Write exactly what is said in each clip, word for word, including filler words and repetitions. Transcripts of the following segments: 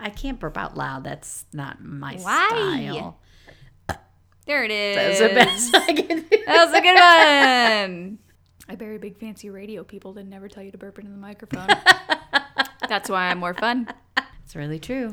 I can't burp out loud. That's not my Why? style. There it is. That was the best I could do. That was a good one. I bury big fancy radio people that never tell you to burp into the microphone. That's why I'm more fun. It's really true.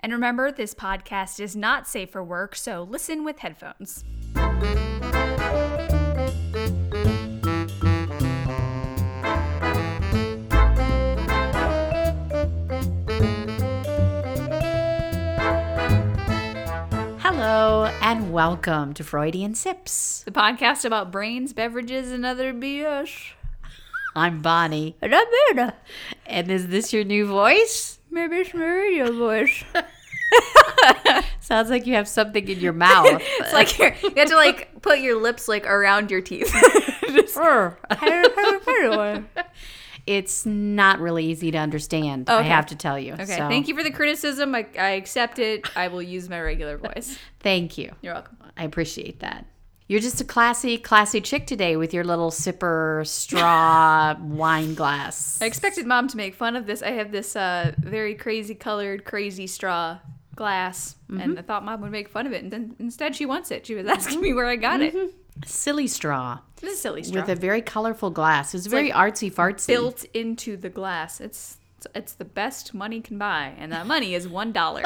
And remember, this podcast is not safe for work, so listen with headphones. Hello and welcome to Freudian Sips, the podcast about brains, beverages, and other B S. I'm Bonnie. And I'm Anna. And is this your new voice? Maybe it's my radio voice. Sounds like you have something in your mouth. It's like you're, you have to like put your lips like around your teeth. Just, it's not really easy to understand. Okay. I have to tell you. Okay, so. Thank you for the criticism. I, I accept it. I will use my regular voice. Thank you. You're welcome. I appreciate that. You're just a classy, classy chick today with your little sipper straw wine glass. I expected Mom to make fun of this. I have this uh, very crazy colored, crazy straw glass, mm-hmm. and I thought Mom would make fun of it. And then instead, she wants it. She was asking me where I got mm-hmm. it. Silly straw. This is silly straw. With a very colorful glass. It's, it's very like artsy-fartsy. Built into the glass. It's... It's the best money can buy, and that money is one dollar.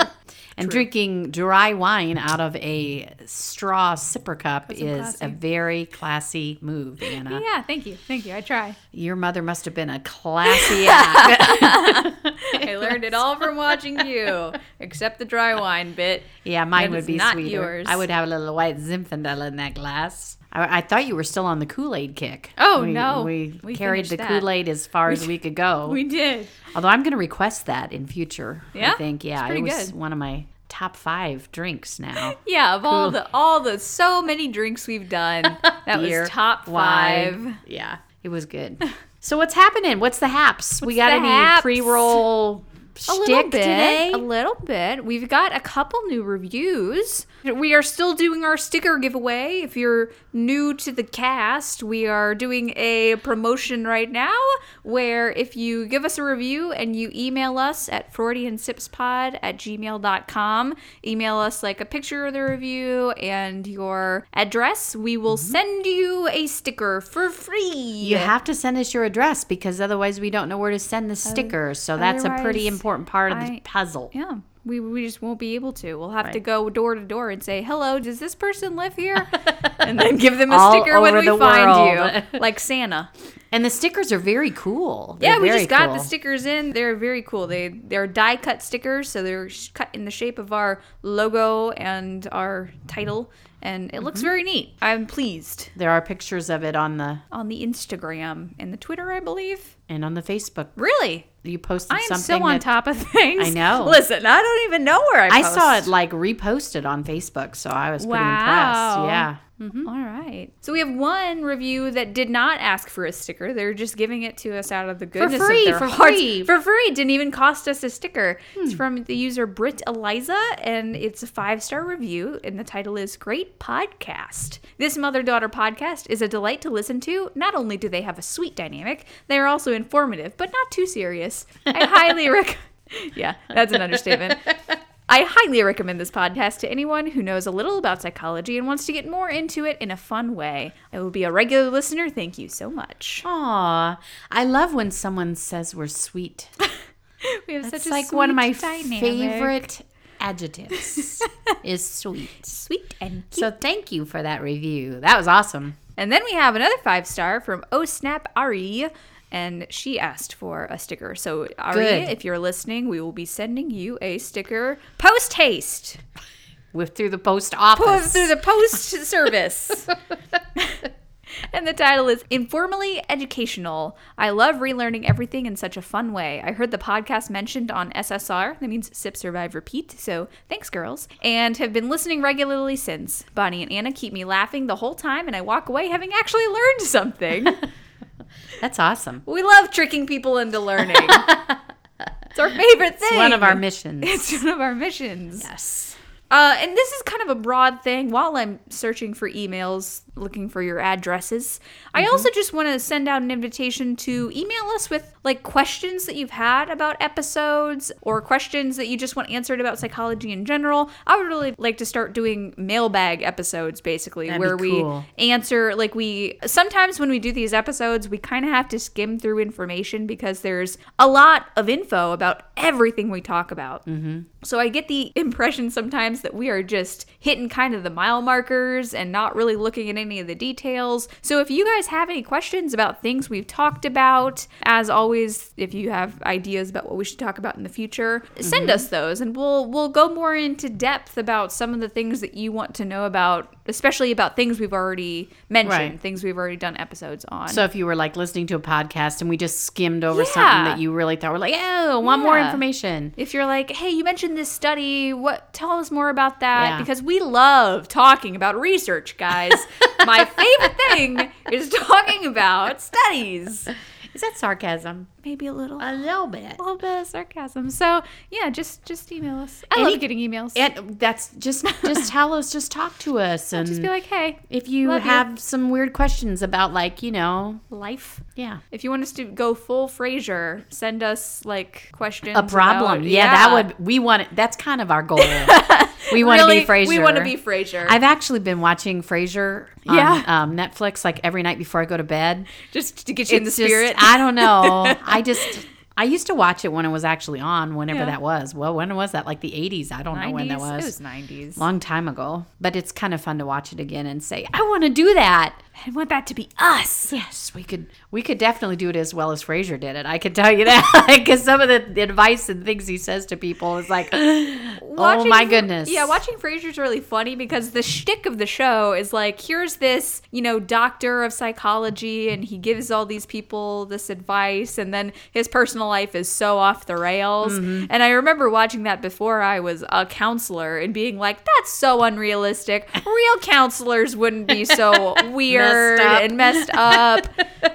And True. Drinking dry wine out of a straw sipper cup is classy. A very classy move, Anna. Yeah, thank you, thank you. I try. Your mother must have been a classy act. I learned it all from watching you, except the dry wine bit. Yeah, mine would be not sweeter. Yours. I would have a little white Zinfandel in that glass. I, I thought you were still on the Kool-Aid kick. Oh, we, no. We, we carried the that. Kool-Aid as far as we could go. We did. Although I'm going to request that in future. Yeah? I think, yeah. It was good. One of my top five drinks now. Yeah, of cool. all the, all the, so many drinks we've done, that Beer, was top five. Wine. Yeah, it was good. So what's happening? What's the haps? What's we got any haps? Pre-roll... A little bit, today. a little bit. We've got a couple new reviews. We are still doing our sticker giveaway. If you're new to the cast, we are doing a promotion right now where if you give us a review and you email us at freudiansipspod at gmail dot com, email us like a picture of the review and your address, we will mm-hmm. send you a sticker for free. You have to send us your address because otherwise we don't know where to send the sticker. So that's otherwise, a pretty important important part of I, the puzzle. Yeah. We we just won't be able to. We'll have right. to go door to door and say, hello, does this person live here? And then give them a All sticker when we world. find you. Like Santa. And the stickers are very cool. They're yeah, we just got cool. the stickers in. They're very cool. They, they're die-cut stickers, so they're cut in the shape of our logo and our title. And it mm-hmm. looks very neat. I'm pleased. There are pictures of it on the... On the Instagram and the Twitter, I believe. And on the Facebook. Really? You posted something. I am so on that, top of things. I know. Listen, I don't even know where I I post. saw it like reposted on Facebook, so I was wow. pretty impressed. Yeah. Mm-hmm. All right. So we have one review that did not ask for a sticker. They're just giving it to us out of the goodness for free, of their for hearts. Free. For free. It didn't even cost us a sticker. Hmm. It's from the user Britt Eliza, and it's a five-star review, and the title is Great Podcast. This mother-daughter podcast is a delight to listen to. Not only do they have a sweet dynamic, they are also informative, but not too serious. I highly recommend... Yeah, that's an understatement. I highly recommend this podcast to anyone who knows a little about psychology and wants to get more into it in a fun way. I will be a regular listener. Thank you so much. Aw, I love when someone says we're sweet. We have That's such a like sweet one of my dynamic. favorite adjectives is sweet. Sweet and cute. So thank you for that review. That was awesome. And then we have another five star from Oh Snap Ari. And she asked for a sticker. So, Aria, if you're listening, we will be sending you a sticker post-haste. With, through the post office. Po- through the post service. And the title is Informally Educational. I love relearning everything in such a fun way. I heard the podcast mentioned on S S R. That means Sip, Survive, Repeat. So thanks, girls. And have been listening regularly since. Bonnie and Anna keep me laughing the whole time, and I walk away having actually learned something. That's awesome. We love tricking people into learning. It's our favorite thing. It's one of our missions. It's one of our missions. Yes. Uh, and this is kind of a broad thing. While I'm searching for emails, looking for your addresses, mm-hmm. I also just want to send out an invitation to email us with like questions that you've had about episodes or questions that you just want answered about psychology in general. I would really like to start doing mailbag episodes, basically. That'd where be cool. We answer, like we, sometimes when we do these episodes, we kind of have to skim through information because there's a lot of info about everything we talk about. Mm-hmm. So I get the impression sometimes that we are just hitting kind of the mile markers and not really looking at any of the details. So if you guys have any questions about things we've talked about, as always, if you have ideas about what we should talk about in the future, send mm-hmm. us those and we'll we'll go more into depth about some of the things that you want to know about, especially about things we've already mentioned, right. things we've already done episodes on. So if you were like listening to a podcast and we just skimmed over yeah. something that you really thought, we're like, oh, want yeah. more information. If you're like, hey, you mentioned this study, what tell us more about that yeah. because we love talking about research, guys. My favorite thing is talking about studies. Is that sarcasm? Maybe a little. A little bit. A little bit of sarcasm. So, yeah, just just email us. I Any, love getting emails. And that's just just tell us, just talk to us. And just be like, hey, if you have you. some weird questions about, like, you know. Life. Yeah. If you want us to go full Frasier, send us, like, questions. A problem. About, yeah, yeah, that would, we want, it, that's kind of our goal. We want really, to be Frasier. We want to be Frasier. I've actually been watching Frasier on yeah. um, Netflix, like, every night before I go to bed. Just to get you it's in the spirit. Just, I don't know. I just, I used to watch it when it was actually on, whenever yeah. that was. Well, when was that? Like the eighties. I don't nineties, know when that was. It was nineties. Long time ago. But it's kind of fun to watch it again and say, I want to do that. I want that to be us. Yes, we could We could definitely do it as well as Frasier did it. I can tell you that. Because some of the, the advice and things he says to people is like, watching, oh my goodness. Yeah, watching Frasier's really funny because the shtick of the show is like, here's this, you know, doctor of psychology and he gives all these people this advice and then his personal life is so off the rails. Mm-hmm. And I remember watching that before I was a counselor and being like, that's so unrealistic. Real counselors wouldn't be so weird. Messed and messed up.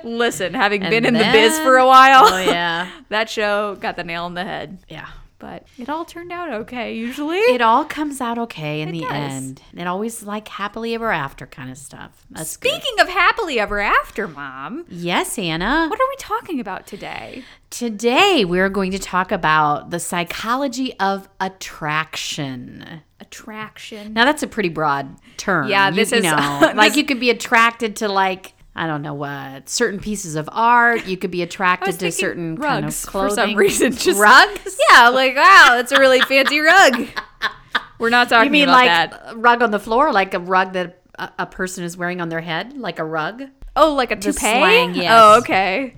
Listen, having and been then, in the biz for a while, oh yeah, that show got the nail on the head. Yeah, but it all turned out okay. Usually, it all comes out okay in it the does. end. It always like happily ever after kind of stuff. That's Speaking good. of happily ever after, Mom. Yes, Anna. What are we talking about today? Today we're going to talk about the psychology of attraction. Attraction. Now that's a pretty broad term. Yeah, this you, you is know, like you could be attracted to like I don't know what certain pieces of art. You could be attracted to certain rugs kind of clothing for some reason. Just rugs? Yeah, like wow, that's a really fancy rug. We're not talking. You mean about like that. A rug on the floor, like a rug that a, a person is wearing on their head, like a rug. Oh, like a toupee? The slang, yes. Oh, okay.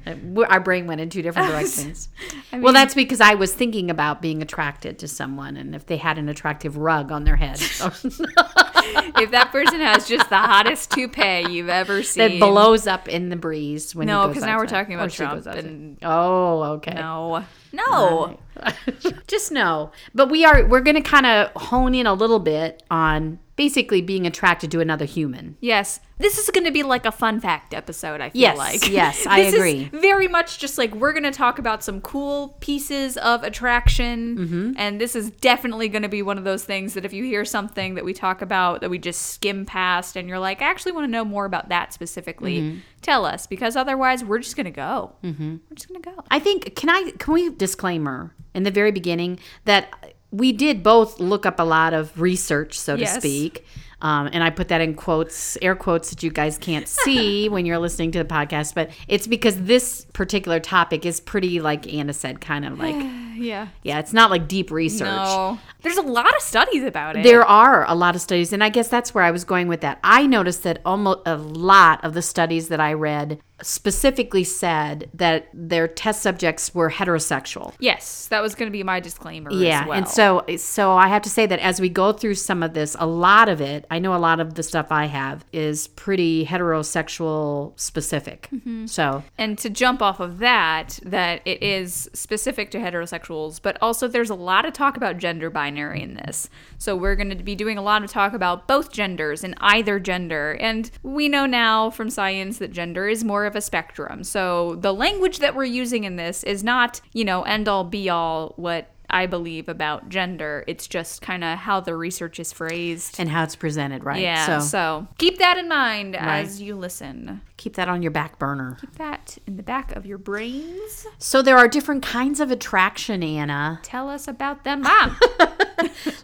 Our brain went in two different directions. I mean, well, that's because I was thinking about being attracted to someone and if they had an attractive rug on their head. If that person has just the hottest toupee you've ever seen. That blows up in the breeze when no, he goes outside. No, because now we're talking about Trump. And, oh, okay. No. No. Right. Just no. But we are, we're going to kind of hone in a little bit on basically being attracted to another human. Yes. This is going to be like a fun fact episode, I feel yes, like. Yes, yes, I agree. This is very much just like we're going to talk about some cool pieces of attraction. Mm-hmm. And this is definitely going to be one of those things that if you hear something that we talk about that we just skim past and you're like, I actually want to know more about that specifically, mm-hmm. tell us. Because otherwise, we're just going to go. Mm-hmm. We're just going to go. I think, can I, can we disclaimer in the very beginning that we did both look up a lot of research, so yes. to speak. Um, and I put that in quotes, air quotes that you guys can't see when you're listening to the podcast. But it's because this particular topic is pretty, like Anna said, kind of like. Yeah. Yeah, it's not like deep research. No. There's a lot of studies about it. There are a lot of studies. And I guess that's where I was going with that. I noticed that almost a lot of the studies that I read specifically said that their test subjects were heterosexual. Yes, that was going to be my disclaimer yeah, as well. Yeah, and so so I have to say that as we go through some of this, a lot of it, I know a lot of the stuff I have is pretty heterosexual specific. Mm-hmm. So, and to jump off of that, that it is specific to heterosexuals, but also there's a lot of talk about gender binary in this. So we're going to be doing a lot of talk about both genders and either gender. And we know now from science that gender is more of a spectrum. So the language that we're using in this is not, you know, end all be all what I believe about gender. It's just kind of how the research is phrased. And how it's presented, right? Yeah, so, so keep that in mind right. as you listen. Keep that on your back burner. Keep that in the back of your brains. So there are different kinds of attraction, Anna. Tell us about them, Mom.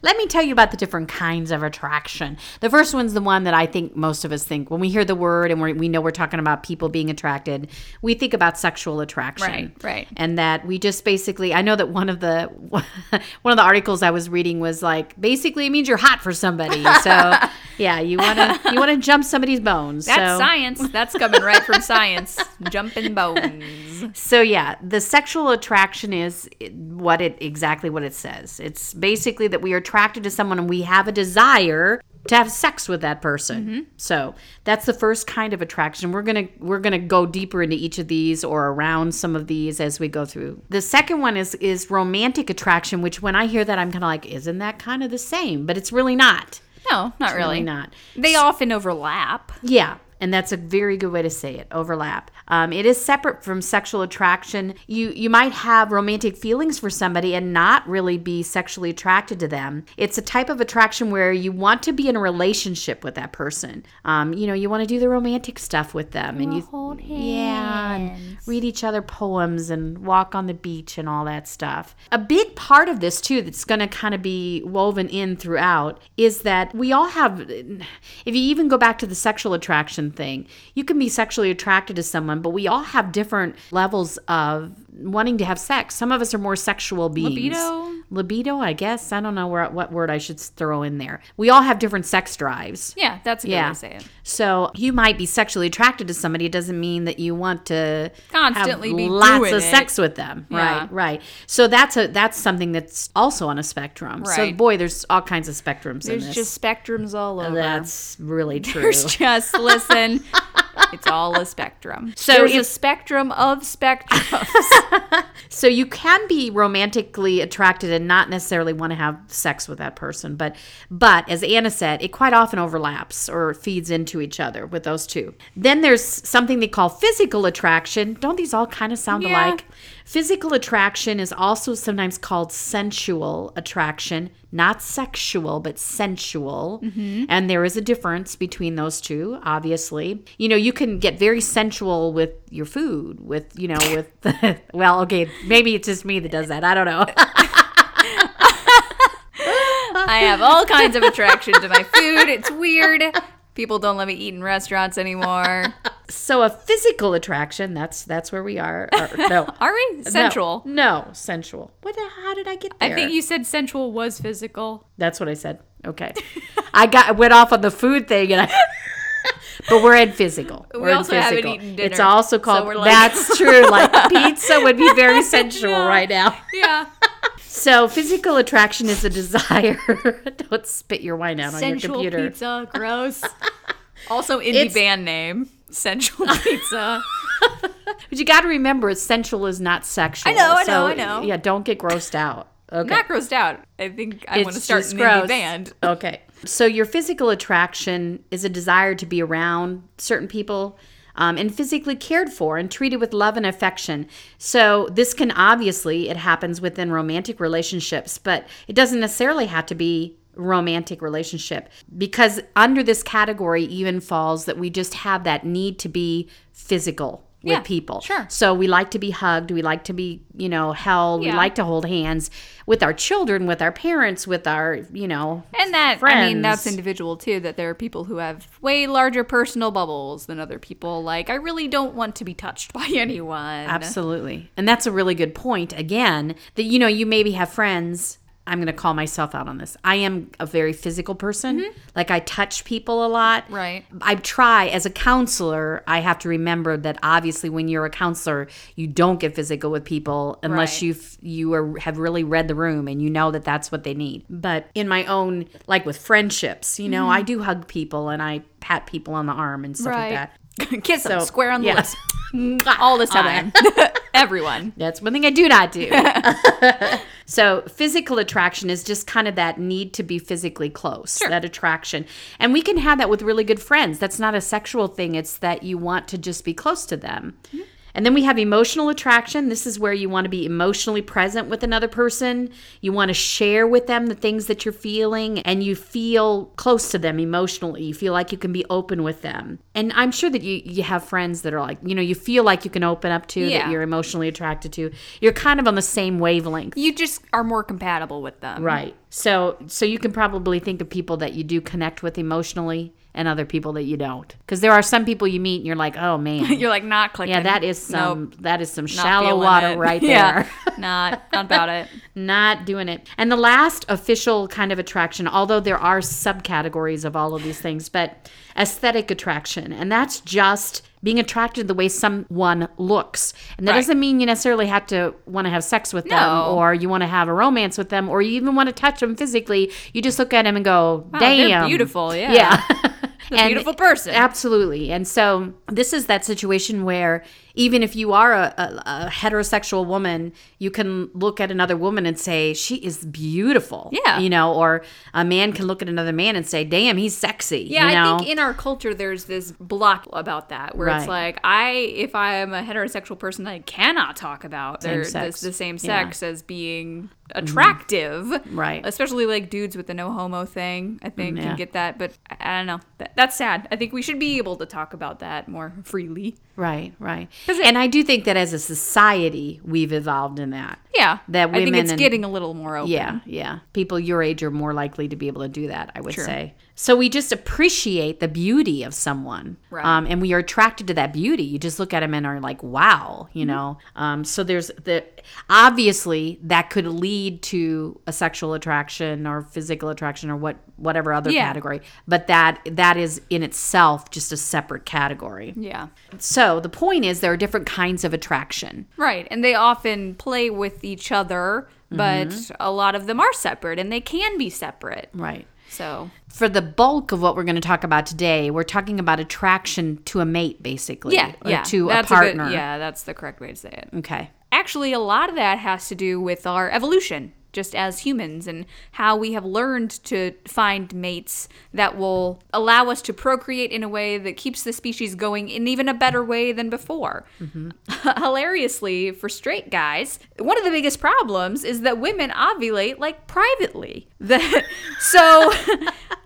Let me tell you about the different kinds of attraction. The first one's the one that I think most of us think. When we hear the word and we're, we know we're talking about people being attracted, we think about sexual attraction. Right, right. And that we just basically, I know that one of the one of the articles I was reading was like, basically it means you're hot for somebody. So yeah, you want to you want to jump somebody's bones. That's so. Science. That's coming right from science. Jumping bones. So yeah, the sexual attraction is what it exactly what it says. It's basically that we are attracted to someone and we have a desire to have sex with that person. Mm-hmm. So that's the first kind of attraction. We're gonna we're gonna go deeper into each of these or around some of these as we go through. The second one is is romantic attraction, which when I hear that I'm kind of like, isn't that kind of the same? But it's really not. No, not it's really. Really not. They so, often overlap. Yeah. And that's a very good way to say it, overlap. Um, it is separate from sexual attraction. You you might have romantic feelings for somebody and not really be sexually attracted to them. It's a type of attraction where you want to be in a relationship with that person. Um, you know, you want to do the romantic stuff with them. You and you hold hands. Yeah, and read each other poems and walk on the beach and all that stuff. A big part of this, too, that's going to kind of be woven in throughout is that we all have, if you even go back to the sexual attraction thing. You can be sexually attracted to someone, but we all have different levels of wanting to have sex. Some of us are more sexual beings. Libido. Libido, I guess. I don't know where, what word I should throw in there. We all have different sex drives. Yeah, that's a good yeah. way to say it. So you might be sexually attracted to somebody. It doesn't mean that you want to constantly have be lots of it. Sex with them. Yeah. Right, right. So that's a that's something that's also on a spectrum. Right. So boy, there's all kinds of spectrums there's in this. There's just spectrums all over. That's really true. There's just, listen, it's all a spectrum. So there's if, a spectrum of spectrums. So you can be romantically attracted and not necessarily want to have sex with that person. But but as Anna said, it quite often overlaps or feeds into each other with those two. Then there's something they call physical attraction. Don't these all kind of sound yeah. alike? Physical attraction is also sometimes called sensual attraction. Not sexual, but sensual. Mm-hmm. And there is a difference between those two, obviously. You know, you can get very sensual with your food, with, you know, with, the, well, okay, maybe it's just me that does that. I don't know. I have all kinds of attraction to my food. It's weird. People don't let me eat in restaurants anymore. So a physical attraction, that's that's where we are. Or, no. Are we? Sensual. No, no, sensual. What? How did I get there? I think you said sensual was physical. That's what I said. Okay. I got went off on the food thing, and I, but we're in physical. We're we also in physical. Haven't eaten dinner. It's also called, so like, that's true. Like pizza would be very sensual yeah. right now. Yeah. So physical attraction is a desire. Don't spit your wine out sensual on your computer. Sensual pizza. Gross. Also indie it's, band name. Sensual pizza. But you got to remember, essential is not sexual. I know, I know, so, I know. Yeah, don't get grossed out. Okay. Not grossed out. I think I want to start an indie band. Okay. So your physical attraction is a desire to be around certain people um, and physically cared for and treated with love and affection. So this can obviously, it happens within romantic relationships, but it doesn't necessarily have to be romantic relationship, because under this category even falls that we just have that need to be physical with yeah, people. Sure. So we like to be hugged, we like to be, you know, held, yeah. we like to hold hands with our children, with our parents, with our, you know, and that friends. I mean, that's individual too, that there are people who have way larger personal bubbles than other people. Like, I really don't want to be touched by anyone. Absolutely. And that's a really good point, again, that, you know, you maybe have friends I'm going to call myself out on this. I am a very physical person. Mm-hmm. Like, I touch people a lot. Right. I try. As a counselor, I have to remember that obviously when you're a counselor, you don't get physical with people unless right. you've, you are, have really read the room and you know that that's what they need. But in my own, like with friendships, you know, mm-hmm. I do hug people and I pat people on the arm and stuff right. like that. Kiss so, them square on the yeah. lips. All the time. Everyone. That's one thing I do not do. So physical attraction is just kind of that need to be physically close, sure. that attraction. And we can have that with really good friends. That's not a sexual thing. It's that you want to just be close to them. Mm-hmm. And then we have emotional attraction. This is where you want to be emotionally present with another person. You want to share with them the things that you're feeling, and you feel close to them emotionally. You feel like you can be open with them. And I'm sure that you, you have friends that are like, you know, you feel like you can open up to, yeah. that you're emotionally attracted to. You're kind of on the same wavelength. You just are more compatible with them. Right. So, so you can probably think of people that you do connect with emotionally, and other people that you don't. Because there are some people you meet and you're like, oh, man. You're like, not clicking. Yeah, that is some nope. that is some shallow water it. Right yeah. there. not, not about it. Not doing it. And the last official kind of attraction, although there are subcategories of all of these things, but aesthetic attraction. And that's just being attracted to the way someone looks. And that right. doesn't mean you necessarily have to want to have sex with no. them, or you want to have a romance with them, or you even want to touch them physically. You just look at them and go, wow, damn. They're beautiful, yeah. Yeah. A beautiful person. Absolutely. And so this is that situation where even if you are a, a, a heterosexual woman, you can look at another woman and say, she is beautiful. Yeah. You know, or a man can look at another man and say, damn, he's sexy. Yeah, you know? I think in our culture there's this block about that where right. it's like, I, if I'm a heterosexual person, I cannot talk about their, the, the same sex yeah. as being attractive. Mm-hmm. Right. Especially like dudes with the no homo thing, I think, yeah. can get that. But I, I don't know. That, that's sad. I think we should be able to talk about that more freely. Right, right. And I do think that as a society, we've evolved in that. Yeah. That women I think it's and, getting a little more open. Yeah, yeah. People your age are more likely to be able to do that, I would sure. say. So we just appreciate the beauty of someone. Right. Um, and we are attracted to that beauty. You just look at them and are like, wow, you mm-hmm. know. Um, so there's the obviously that could lead to a sexual attraction or physical attraction or what whatever other yeah. category. But that that is in itself just a separate category. Yeah. So the point is there are different kinds of attraction. Right. And they often play with each other, but mm-hmm. a lot of them are separate and they can be separate. Right. So for the bulk of what we're going to talk about today, we're talking about attraction to a mate, basically. Yeah, or yeah. to that's a partner. A good, yeah, that's the correct way to say it. Okay. Actually, a lot of that has to do with our evolution, just as humans, and how we have learned to find mates that will allow us to procreate in a way that keeps the species going in even a better way than before. Mm-hmm. Hilariously, for straight guys, one of the biggest problems is that women ovulate, like, privately. The, so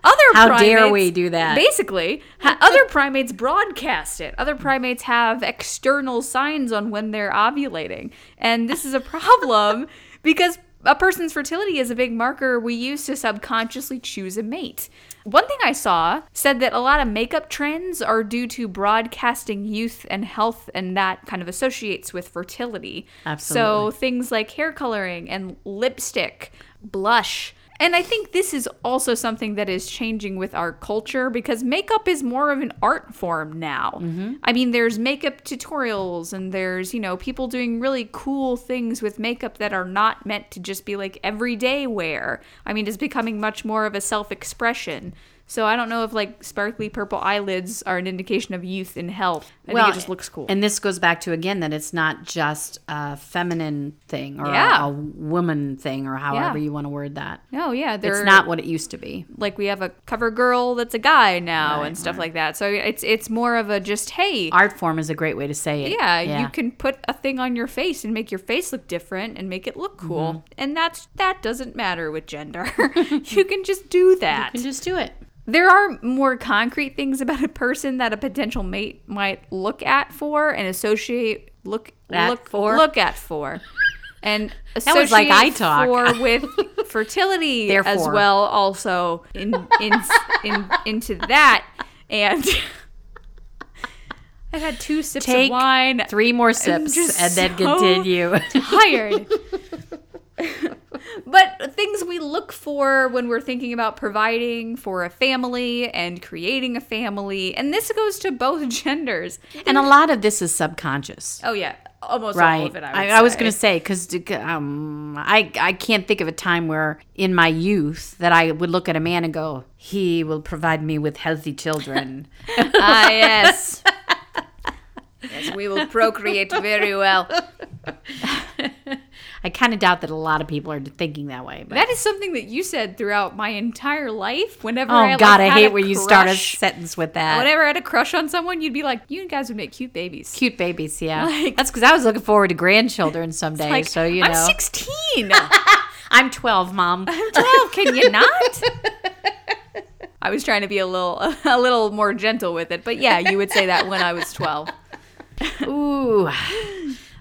other How primates, dare we do that? Basically, other primates broadcast it. Other primates have external signs on when they're ovulating. And this is a problem because a person's fertility is a big marker we use to subconsciously choose a mate. One thing I saw said that a lot of makeup trends are due to broadcasting youth and health, and that kind of associates with fertility. Absolutely. So things like hair coloring and lipstick, blush. And I think this is also something that is changing with our culture because makeup is more of an art form now. Mm-hmm. I mean, there's makeup tutorials and there's, you know, people doing really cool things with makeup that are not meant to just be like everyday wear. I mean, it's becoming much more of a self-expression. So I don't know if like sparkly purple eyelids are an indication of youth and health. I well, think it just looks cool. And this goes back to, again, that it's not just a feminine thing or yeah. a, a woman thing or however yeah. you want to word that. No, yeah. It's not what it used to be. Like we have a cover girl that's a guy now right, and stuff right. like that. So it's it's more of a just, hey. Art form is a great way to say it. Yeah, yeah. You can put a thing on your face and make your face look different and make it look cool. Mm-hmm. And that's that doesn't matter with gender. You can just do that. You can just do it. There are more concrete things about a person that a potential mate might look at for and associate look at look for look at for, and associate that was like I talk. For with fertility Therefore. As well. Also in, in, in into that, and I've had two sips Take of wine, three more sips, and then so continue. Tired. But things we look for when we're thinking about providing for a family and creating a family. And this goes to both genders. And a lot of this is subconscious. Oh, yeah. Almost right. all of it, I would I, say. I was going to say, because um, I, I can't think of a time where in my youth that I would look at a man and go, he will provide me with healthy children. Ah, yes. Yes, we will procreate very well. I kind of doubt that a lot of people are thinking that way. But. That is something that you said throughout my entire life. Whenever oh, I, God, like, I hate where crush, you start a sentence with that. Whenever I had a crush on someone, you'd be like, you guys would make cute babies. Cute babies, yeah. Like, that's because I was looking forward to grandchildren someday. Like, so, you know. I'm sixteen. I'm twelve, Mom. I'm twelve. Can you not? I was trying to be a little, a little more gentle with it. But, yeah, you would say that when I was twelve. Ooh.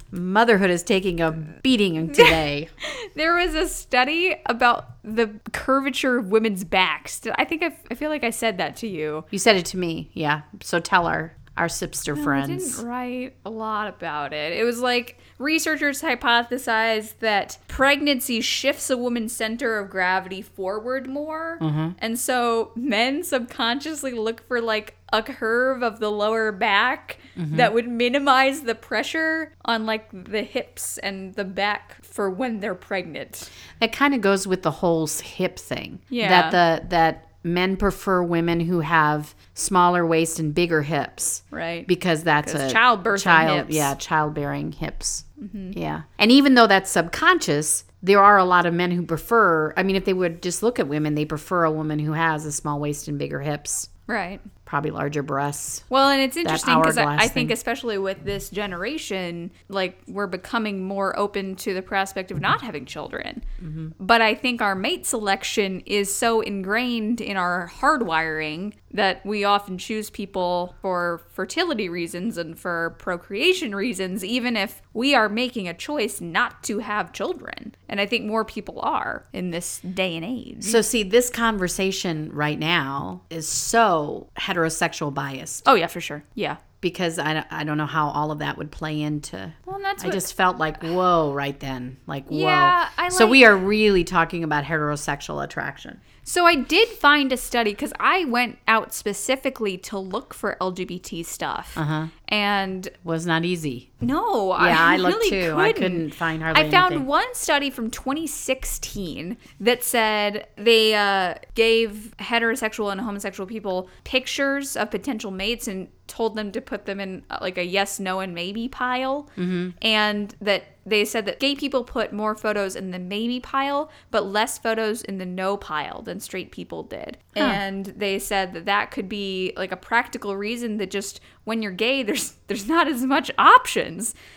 Motherhood is taking a beating today. There was a study about the curvature of women's backs. I think I, I feel like I said that to you. You said it to me, yeah. So tell our, our sipster no, friends. I didn't write a lot about it. It was like researchers hypothesized that pregnancy shifts a woman's center of gravity forward more. Mm-hmm. And so men subconsciously look for like a curve of the lower back mm-hmm. that would minimize the pressure on like the hips and the back for when they're pregnant. That kind of goes with the whole hip thing. Yeah. That the that men prefer women who have smaller waist and bigger hips. Right. Because that's a childbirth child, hips. Yeah, childbearing hips. Mm-hmm. Yeah. And even though that's subconscious, there are a lot of men who prefer, I mean, if they would just look at women, they prefer a woman who has a small waist and bigger hips. Right. Probably larger breasts. Well, and it's interesting because I, I think especially with this generation, like we're becoming more open to the prospect of not having children. Mm-hmm. But I think our mate selection is so ingrained in our hardwiring that we often choose people for fertility reasons and for procreation reasons, even if we are making a choice not to have children. And I think more people are in this day and age. So see, this conversation right now is so heterosexual biased. Oh, yeah, for sure. Yeah. Because I, I don't know how all of that would play into. Well, that's I what, just felt like, whoa, right then. Like, yeah, whoa. I like, so we are really talking about heterosexual attraction. So I did find a study because I went out specifically to look for L G B T stuff. Uh-huh. And was not easy. No, yeah, I, I looked really too. Couldn't. I couldn't find hardly anything. I found anything. One study from twenty sixteen that said they uh, gave heterosexual and homosexual people pictures of potential mates and told them to put them in like a yes, no, and maybe pile. Mm-hmm. And that they said that gay people put more photos in the maybe pile, but less photos in the no pile than straight people did. Huh. And they said that that could be like a practical reason that just when you're gay, there's there's not as much options.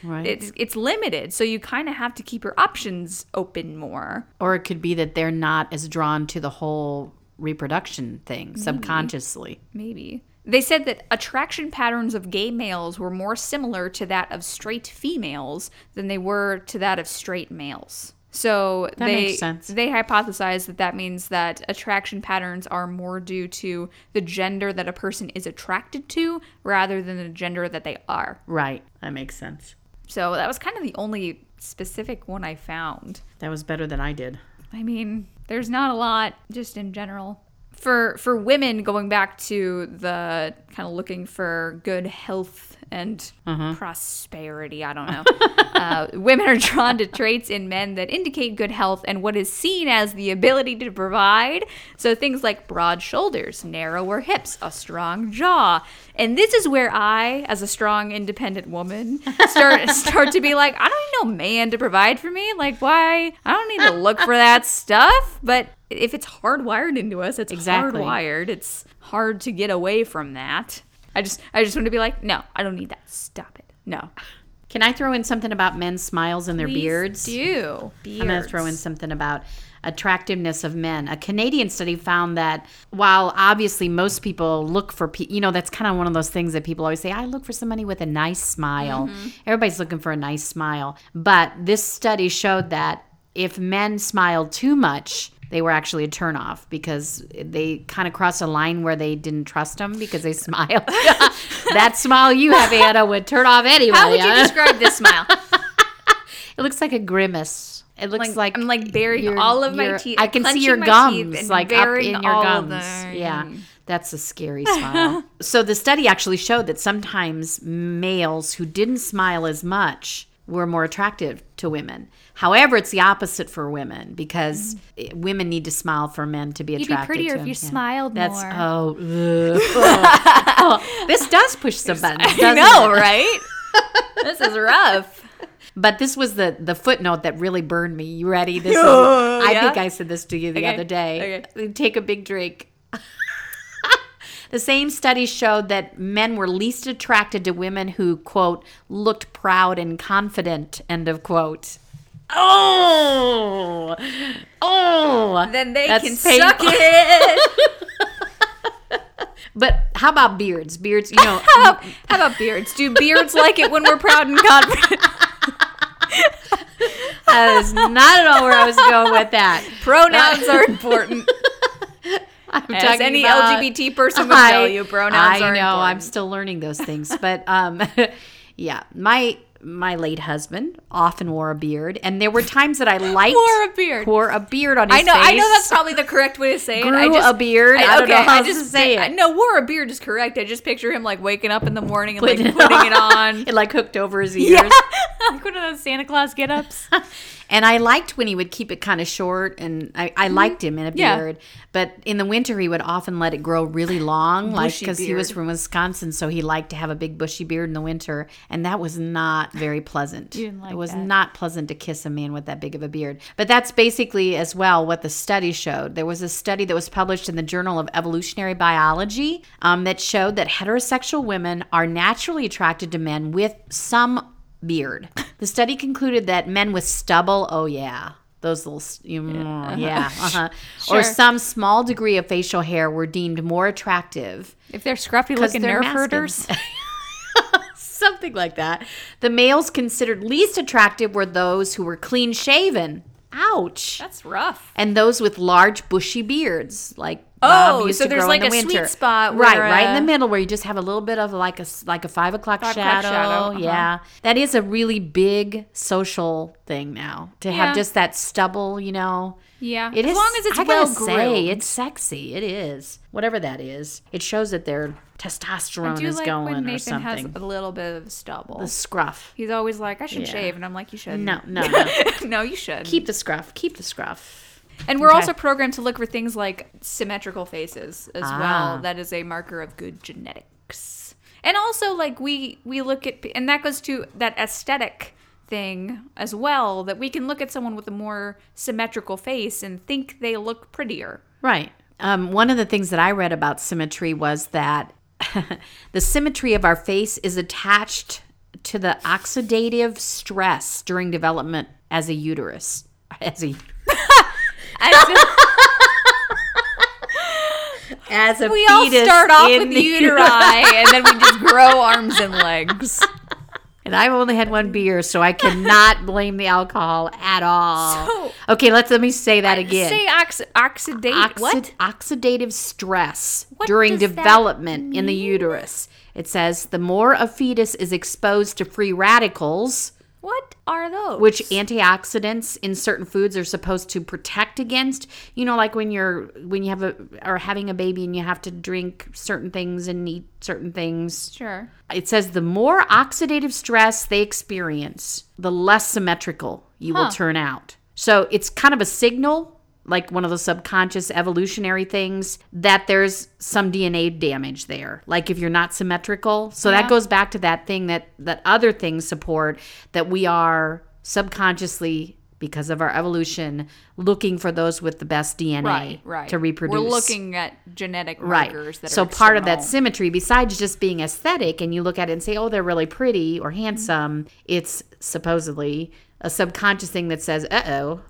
Right. It's, it's limited. So you kind of have to keep your options open more. Or it could be that they're not as drawn to the whole reproduction thing Maybe. subconsciously. Maybe. They said that attraction patterns of gay males were more similar to that of straight females than they were to that of straight males. So that they, makes sense. They hypothesized that that means that attraction patterns are more due to the gender that a person is attracted to rather than the gender that they are. Right. That makes sense. So that was kind of the only specific one I found. That was better than I did. I mean, there's not a lot just in general. For for women, going back to the kind of looking for good health and uh-huh. prosperity, I don't know. uh, women are drawn to traits in men that indicate good health and what is seen as the ability to provide. So things like broad shoulders, narrower hips, a strong jaw. And this is where I, as a strong, independent woman, start start to be like, I don't need no man to provide for me. Like, why? I don't need to look for that stuff. But if it's hardwired into us, it's exactly. hardwired. It's hard to get away from that. I just I just want to be like, no, I don't need that. Stop it. No. Can I throw in something about men's smiles and their Please beards? do. Beards. I'm going to throw in something about attractiveness of men. A Canadian study found that while obviously most people look for, pe- you know, that's kind of one of those things that people always say, I look for somebody with a nice smile. Mm-hmm. Everybody's looking for a nice smile. But this study showed that if men smiled too much, they were actually a turnoff because they kind of crossed a line where they didn't trust them because they smiled. That smile you have, Anna, would turn off anyway. How would you Anna? describe this smile? It looks like a grimace. It looks like, like I'm like burying your, all of your, my teeth. I can see your gums, like up in your gums. Yeah, that's a scary smile. So the study actually showed that sometimes males who didn't smile as much were more attractive to women. However, it's the opposite for women because mm. women need to smile for men to be You'd attracted to You'd be prettier to if you yeah. smiled That's, more. Oh, oh, oh. This does push some buttons, doesn't it? I know, right? This is rough. But this was the, the footnote that really burned me. You ready? This is, yeah. I think I said this to you the okay. other day. Okay. Take a big drink. The same study showed that men were least attracted to women who, quote, looked proud and confident, end of quote. Oh! Oh! Then they That's can painful. Suck it! But how about beards? Beards, you know. how, how about beards? Do beards like it when we're proud and confident? That is not at all where I was going with that. Pronouns are important. I'm As any about, L G B T person would I, tell you, pronouns I are know, important. I'm still learning those things. But um, yeah, my my late husband often wore a beard. And there were times that I liked. wore a beard. Wore a beard on his I know, face. I know that's probably the correct way to say it. Grew I just, a beard. I, I don't okay, know how I just, to say it. I, no, wore a beard is correct. I just picture him like waking up in the morning and putting like putting it on. It like hooked over his ears. Yeah. Like one of those Santa Claus get-ups. And I liked when he would keep it kind of short, and I, I mm-hmm. liked him in a beard. Yeah. But in the winter, he would often let it grow really long, like because he was from Wisconsin, so he liked to have a big bushy beard in the winter, and that was not very pleasant. You didn't like it was that. Not pleasant to kiss a man with that big of a beard. But that's basically as well what the study showed. There was a study that was published in the Journal of Evolutionary Biology um, that showed that heterosexual women are naturally attracted to men with some beard. The study concluded that men with stubble, oh yeah, those little, you, yeah, yeah uh-huh. sure. or some small degree of facial hair were deemed more attractive. If they're scruffy looking nerf herders. Something like that. The males considered least attractive were those who were clean shaven. Ouch. That's rough. And those with large bushy beards, like Bob oh, so there's like the a winter. Sweet spot, where, right? Right uh, in the middle, where you just have a little bit of like a like a five o'clock five shadow. O'clock shadow. Uh-huh. Yeah, that is a really big social thing now to yeah. have just that stubble, you know. Yeah, it as is, long as it's I well groomed. Say, it's sexy. It is whatever that is. It shows that their testosterone I do is like going when Nathan or something. Has a little bit of stubble, the scruff. He's always like, I should yeah. shave, and I'm like, you should. No, no, no, no, you should keep the scruff. Keep the scruff. And we're okay. also programmed to look for things like symmetrical faces as ah. well. That is a marker of good genetics. And also, like, we, we look at, and that goes to that aesthetic thing as well, that we can look at someone with a more symmetrical face and think they look prettier. Right. Um, one of the things that I read about symmetry was that the symmetry of our face is attached to the oxidative stress during development as a uterus. As a As a we all start off with the uteri, and then we just grow arms and legs. And I've only had one beer, so I cannot blame the alcohol at all. So, okay, let's let me say that again. Say ox- oxidate, Oxid- what? Oxidative stress what during development in the uterus. It says the more a fetus is exposed to free radicals. What are those? Which antioxidants in certain foods are supposed to protect against. You know, like when you're when you have a are having a baby and you have to drink certain things and eat certain things. Sure. It says the more oxidative stress they experience, the less symmetrical you huh. will turn out. So it's kind of a signal, like one of those subconscious evolutionary things, that there's some D N A damage there, like if you're not symmetrical. So yeah. that goes back to that thing that, that other things support, that we are subconsciously, because of our evolution, looking for those with the best D N A right, right. to reproduce. We're looking at genetic markers right. that so are so part of that symmetry, besides just being aesthetic, and you look at it and say, oh, they're really pretty or handsome, mm-hmm. it's supposedly a subconscious thing that says, uh-oh.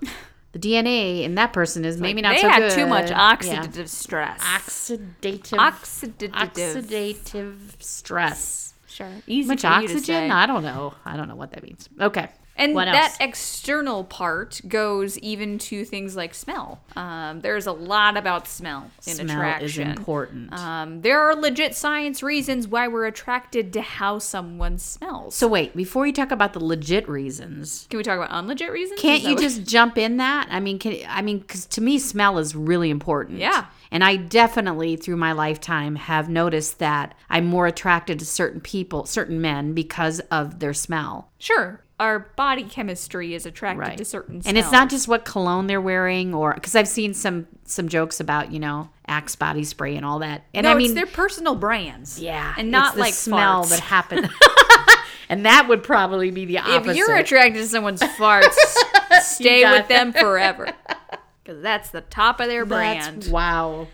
The D N A in that person is maybe like, not so good. They had too much oxidative yeah. stress. Oxidative. Oxidative. Oxidative stress. Sure. Easy much oxygen? I don't know. I don't know what that means. Okay. And what else? That external part goes even to things like smell. Um, there's a lot about smell in smell attraction. Smell is important. Um, there are legit science reasons why we're attracted to how someone smells. So wait, before you talk about the legit reasons, can we talk about unlegit reasons? Can't you just jump in that? I mean, can I mean, because to me, smell is really important. Yeah. And I definitely, through my lifetime, have noticed that I'm more attracted to certain people, certain men, because of their smell. Sure. Our body chemistry is attracted right. to certain and smells. And it's not just what cologne they're wearing or... Because I've seen some some jokes about, you know, Axe body spray and all that. And no, I mean, it's their personal brands. Yeah. And not like smell farts. That happens. And that would probably be the opposite. If you're attracted to someone's farts, stay with it. Them forever. Because that's the top of their brand. That's, wow.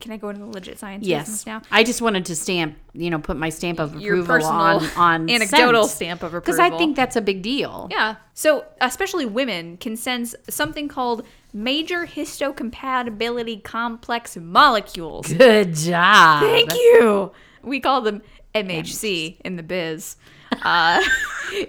Can I go into the legit science yes. business now? I just wanted to stamp, you know, put my stamp of approval Your personal on, on anecdotal scent. Stamp of approval. Because I think that's a big deal. Yeah. So especially women can sense something called major histocompatibility complex molecules. Good job. Thank you. We call them M H C in the biz. Uh,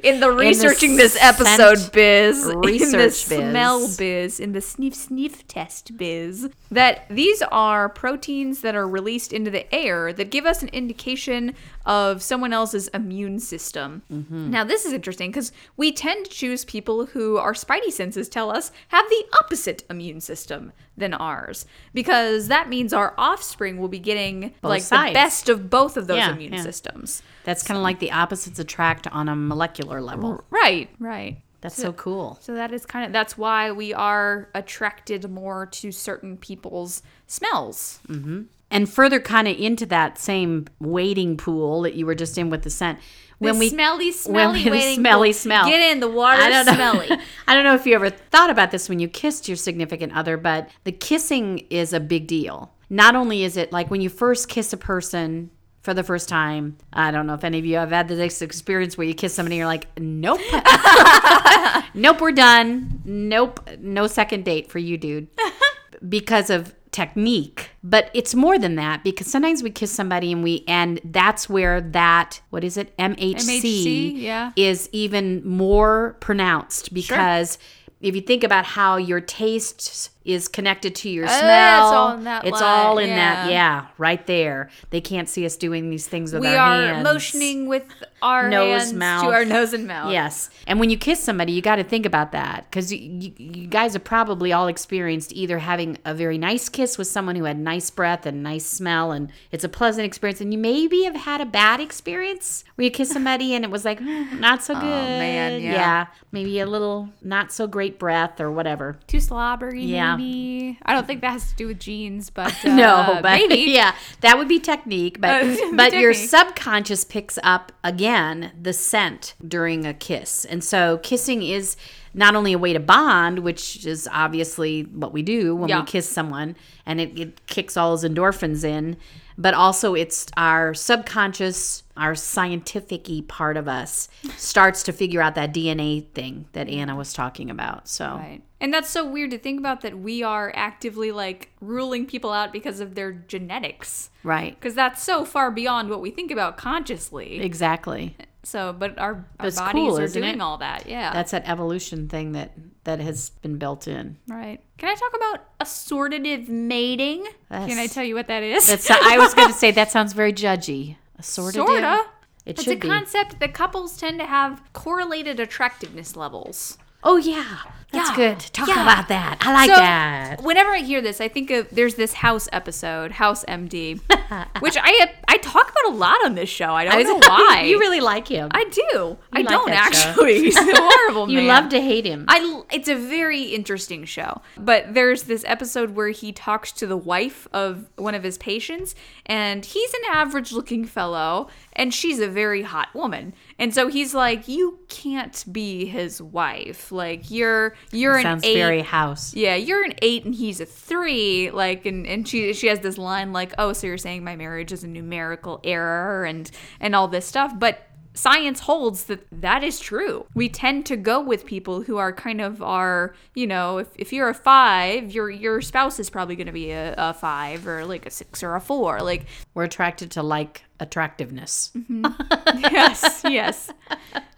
in the researching in the this episode biz, research in the smell biz. biz, in the sniff sniff test biz, that these are proteins that are released into the air that give us an indication of someone else's immune system. Mm-hmm. Now, this is interesting because we tend to choose people who our spidey senses tell us have the opposite immune system than ours, because that means our offspring will be getting both like sides. The best of both of those yeah, immune yeah. systems. That's so. Kind of like the opposites attract on a molecular level. Right, right. That's so, so cool. So that is kind of, that's why we are attracted more to certain people's smells. Mm-hmm. And further kind of into that same wading pool that you were just in with the scent. When the we, smelly, smelly, when we, smelly pool. Smell. Get in, the water I don't know. Smelly. I don't know if you ever thought about this when you kissed your significant other, but the kissing is a big deal. Not only is it like when you first kiss a person for the first time, I don't know if any of you have had this experience where you kiss somebody and you're like, nope. Nope, we're done. Nope, no second date for you, dude. Because of technique. But it's more than that, because sometimes we kiss somebody and we and that's where that what is it M H C, M H C yeah. is even more pronounced, because sure. if you think about how your taste is connected to your oh, smell, it's all in that it's line. all in yeah. that yeah right there. They can't see us doing these things with we our hands. We are motioning with our nose, hands mouth. To our nose and mouth. Yes. And when you kiss somebody, you got to think about that, because you, you, you guys have probably all experienced either having a very nice kiss with someone who had nice breath and nice smell and it's a pleasant experience, and you maybe have had a bad experience where you kiss somebody and it was like mm, not so good. Oh man, yeah. yeah. Maybe a little not so great breath or whatever. Too slobbery. Yeah. I don't think that has to do with genes, but uh, no, but maybe. Yeah, that would be technique. But uh, but technique. Your subconscious picks up again the scent during a kiss, and so kissing is not only a way to bond, which is obviously what we do when yeah. we kiss someone, and it, it kicks all those endorphins in, but also it's our subconscious, our scientific-y part of us starts to figure out that D N A thing that Anna was talking about. So. Right. And that's so weird to think about, that we are actively like ruling people out because of their genetics. Right. Because that's so far beyond what we think about consciously. Exactly. So, but our, our bodies cool, are doing it? all that. Yeah. That's that evolution thing that, that has been built in. Right. Can I talk about assortative mating? That's, Can I tell you what that is? That's, I was going to say that sounds very judgy. Assortative? Sorta. It should be. It's a concept that couples tend to have correlated attractiveness levels. Oh, yeah. That's yeah. good. Talk yeah. about that. I like so, that. Whenever I hear this, I think of, there's this House episode, House M D, which I I talk about a lot on this show. I don't I know why. You really like him. I do. You I like don't actually. He's a horrible man. You love to hate him. I, it's a very interesting show. But there's this episode where he talks to the wife of one of his patients, and he's an average-looking fellow, and she's a very hot woman. And so he's like, you can't be his wife. Like, you're you're an eight. Sounds very House. Yeah, you're an eight and he's a three. Like, and, and she she has this line like, oh, so you're saying my marriage is a numerical error and, and all this stuff. But science holds that that is true. We tend to go with people who are kind of our, you know, if, if you're a five, your your spouse is probably going to be a, a five or like a six or a four. Like, we're attracted to like attractiveness. Mm-hmm. Yes, yes.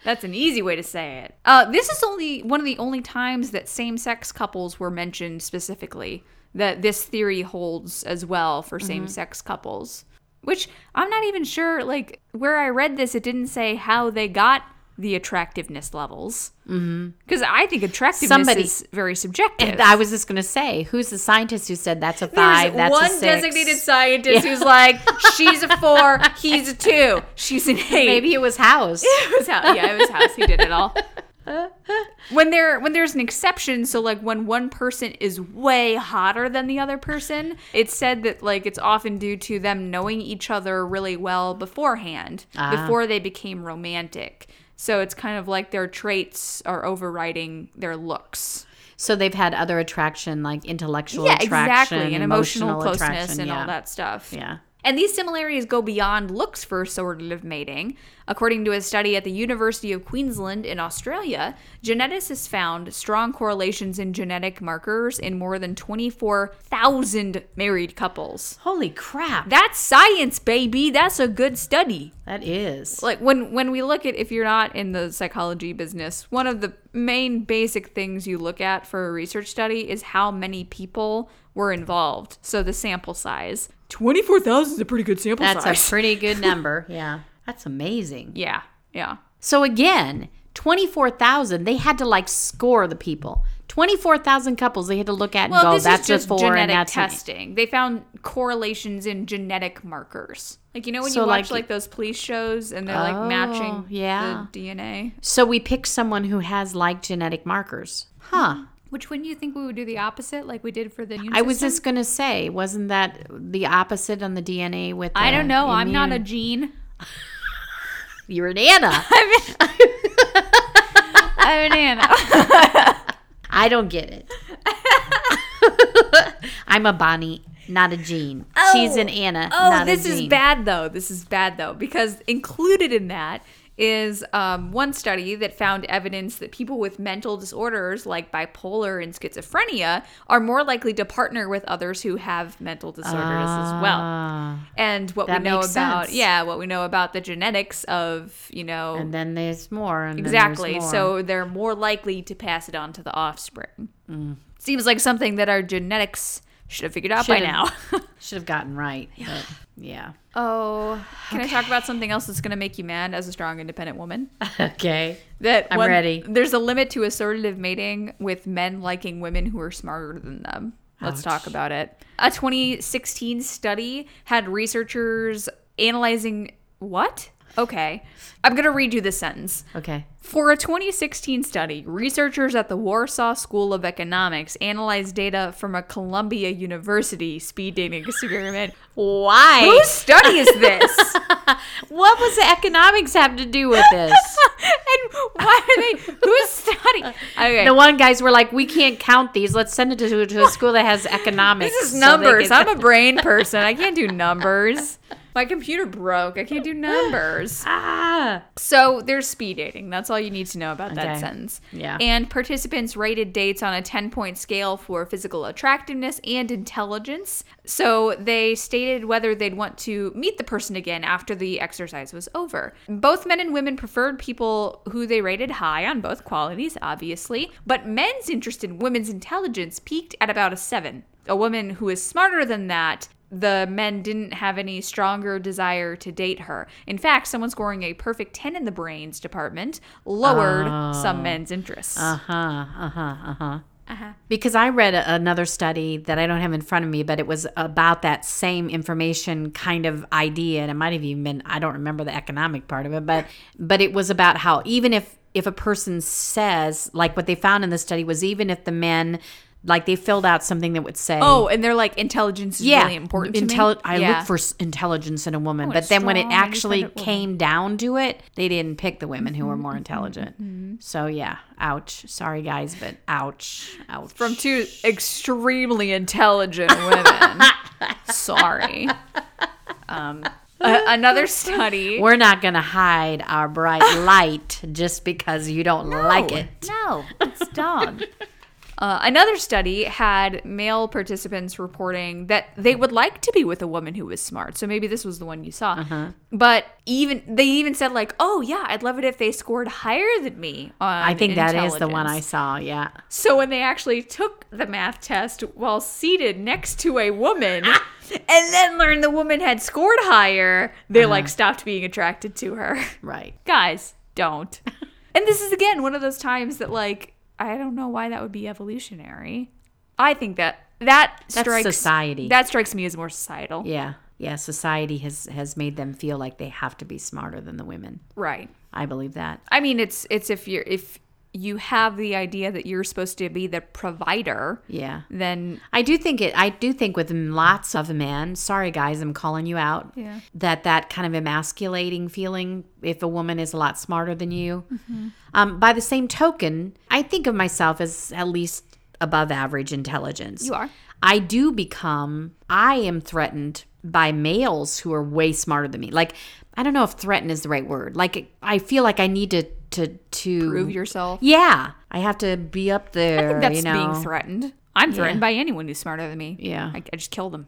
That's an easy way to say it. Uh, this is only one of the only times that same-sex couples were mentioned specifically, that this theory holds as well for mm-hmm. same-sex couples. Which I'm not even sure, like, where I read this, it didn't say how they got the attractiveness levels. Because mm-hmm. I think attractiveness Somebody, is very subjective. And I was just going to say, who's the scientist who said that's a five, There's that's a six? There's one designated scientist yeah. who's like, she's a four, he's a two, she's an eight. Maybe it was House. It was House. Yeah, it was House who did it all. When there when there's an exception, so like when one person is way hotter than the other person, it's said that like it's often due to them knowing each other really well beforehand, uh-huh. before they became romantic. So it's kind of like their traits are overriding their looks. So they've had other attraction, like intellectual yeah, attraction, exactly. and emotional, emotional closeness and yeah. all that stuff. Yeah. And these similarities go beyond looks for assortative mating. According to a study at the University of Queensland in Australia, geneticists found strong correlations in genetic markers in more than twenty-four thousand married couples. Holy crap. That's science, baby. That's a good study. That is. Like when, when we look at, if you're not in the psychology business, one of the main basic things you look at for a research study is how many people were involved. So the sample size. twenty-four thousand is a pretty good sample That's size. That's a pretty good number. Yeah. That's amazing. Yeah. Yeah. So again, twenty-four thousand, they had to like score the people. twenty-four thousand couples they had to look at and well, go, that's a four genetic and that's testing. An... They found correlations in genetic markers. Like, you know when so you watch like, like those police shows and they're oh, like matching yeah. the D N A? So we pick someone who has like genetic markers. Huh. Which one do you think we would do the opposite, like we did for the immune system? I was just going to say, wasn't that the opposite on the D N A with the I don't know. Immune? I'm not a gene. You're an Anna. I'm, an, I'm an Anna. I don't get it. I'm a Bonnie, not a Jean. Oh, she's an Anna, oh, not a Jean. Oh, this is bad, though. This is bad, though, because included in that is um, one study that found evidence that people with mental disorders like bipolar and schizophrenia are more likely to partner with others who have mental disorders uh, as well. And what we know about, sense. yeah, what we know about the genetics of, you know. And then there's more. And exactly. Then there's more. So they're more likely to pass it on to the offspring. Mm. Seems like something that our genetics should have figured out should by have, now. Should have gotten right. Yeah. Yeah. Oh, can okay. I talk about something else that's going to make you mad as a strong, independent woman? Okay. That I'm one, ready. There's a limit to assortative mating with men liking women who are smarter than them. Let's Ouch. talk about it. A twenty sixteen study had researchers analyzing what? Okay. I'm going to read you this sentence. Okay. For a twenty sixteen study, researchers at the Warsaw School of Economics analyzed data from a Columbia University speed dating experiment. Why? Whose study is this? What was the economics have to do with this? And why are they? Whose study? Okay. The one guys were like, we can't count these. Let's send it to, to a school that has economics. This is numbers. So I'm a brain person. I can't do numbers. My computer broke. I can't do numbers. Ah. So there's speed dating. That's all you need to know about okay. that sentence. Yeah. And participants rated dates on a ten-point scale for physical attractiveness and intelligence. So they stated whether they'd want to meet the person again after the exercise was over. Both men and women preferred people who they rated high on both qualities, obviously. But men's interest in women's intelligence peaked at about a seven. A woman who is smarter than that, the men didn't have any stronger desire to date her. In fact, someone scoring a perfect ten in the brains department lowered uh, some men's interests. Uh-huh, uh-huh, uh-huh. Uh-huh. Because I read a, another study that I don't have in front of me, but it was about that same information kind of idea, and it might have even been, I don't remember the economic part of it, but but it was about how even if, if a person says, like what they found in the study was even if the men... Like, they filled out something that would say... Oh, and they're like, intelligence is yeah, really important intelli- to me. I yeah. look for s- intelligence in a woman. Oh, but then when it actually came woman. down to it, they didn't pick the women mm-hmm, who were more intelligent. Mm-hmm. So, yeah. Ouch. Sorry, guys, but ouch. Ouch. From two extremely intelligent women. Sorry. Um... uh, another study. We're not going to hide our bright light just because you don't no, like it. No, it's dumb. Uh, another study had male participants reporting that they would like to be with a woman who was smart. So maybe this was the one you saw. Uh-huh. But even they even said like, oh, yeah, I'd love it if they scored higher than me on I think that is the one I saw, yeah. So when they actually took the math test while seated next to a woman and then learned the woman had scored higher, they uh-huh. like stopped being attracted to her. Right. Guys, don't. And this is, again, one of those times that like, I don't know why that would be evolutionary. I think that that That's strikes society. That strikes me as more societal. Yeah. Yeah. Society has, has made them feel like they have to be smarter than the women. Right. I believe that. I mean, it's it's if you're if you have the idea that you're supposed to be the provider. Yeah. Then I do think it I do think with lots of men, sorry guys, I'm calling you out. Yeah. That that kind of emasculating feeling if a woman is a lot smarter than you. Mm-hmm. Um, by the same token, I think of myself as at least above average intelligence. You are. I do become I am threatened by males who are way smarter than me. Like, I don't know if threaten is the right word. Like, I feel like I need to To, to prove yourself. Yeah. I have to be up there. I think that's you know. being threatened. I'm threatened yeah. by anyone who's smarter than me. Yeah. I, I just kill them.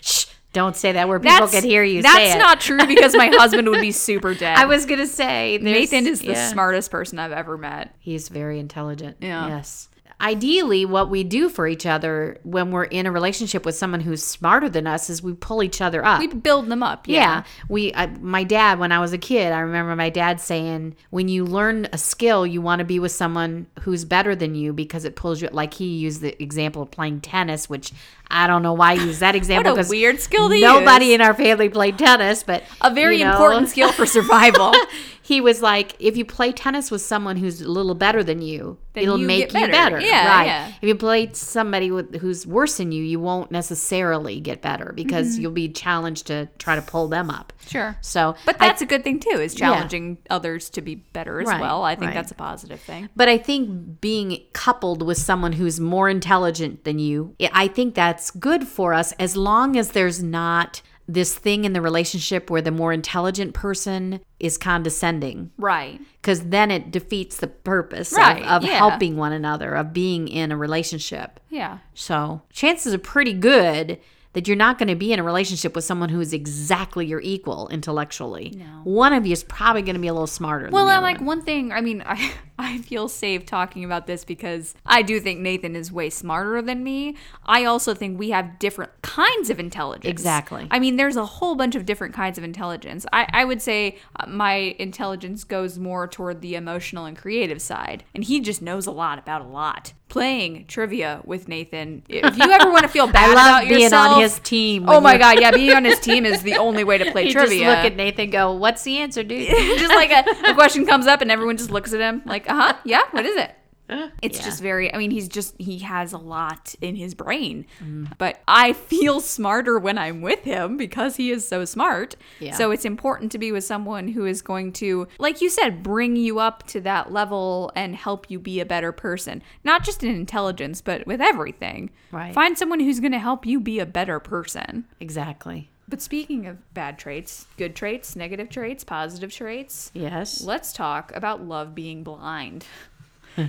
Shh. Don't say that where people that's, could hear you say it. That's not true because my husband would be super dead. I was going to say. Nathan is yeah. the smartest person I've ever met. He's very intelligent. Yeah. Yes. Ideally, what we do for each other when we're in a relationship with someone who's smarter than us is we pull each other up. We build them up. Yeah. yeah. We. I, my dad, when I was a kid, I remember my dad saying, when you learn a skill, you want to be with someone who's better than you because it pulls you – like he used the example of playing tennis, which – I don't know why I use that example. What a weird skill to nobody use. In our family played tennis, but a very you know. important skill for survival. He was like, if you play tennis with someone who's a little better than you, then it'll you make better. you better. Yeah, right. Yeah. If you play somebody with, who's worse than you, you won't necessarily get better because mm-hmm. you'll be challenged to try to pull them up. Sure. So, but that's I, a good thing too, is challenging yeah. others to be better as right, well. I think right. that's a positive thing. But I think being coupled with someone who's more intelligent than you, I think that's It's good for us as long as there's not this thing in the relationship where the more intelligent person is condescending. Right. Because then it defeats the purpose right. of, of yeah. helping one another, of being in a relationship. Yeah. So chances are pretty good that you're not going to be in a relationship with someone who is exactly your equal intellectually. No. One of you is probably going to be a little smarter well, than the other. Well, like one. one thing, I mean, I I feel safe talking about this because I do think Nathan is way smarter than me. I also think we have different kinds of intelligence. Exactly. I mean, there's a whole bunch of different kinds of intelligence. I, I would say my intelligence goes more toward the emotional and creative side, and he just knows a lot about a lot. Playing trivia with Nathan. If you ever want to feel bad I love about being yourself, on his team. Oh my god, yeah, being on his team is the only way to play you trivia. You just look at Nathan and go, "What's the answer, dude?" Just like a, a question comes up and everyone just looks at him like, "Uh-huh, yeah, what is it?" It's yeah. just very, I mean, he's just, he has a lot in his brain. Mm. But I feel smarter when I'm with him because he is so smart. Yeah. So it's important to be with someone who is going to, like you said, bring you up to that level and help you be a better person. Not just in intelligence, but with everything. Right. Find someone who's going to help you be a better person. Exactly. But speaking of bad traits, good traits, negative traits, positive traits. Yes. Let's talk about love being blind.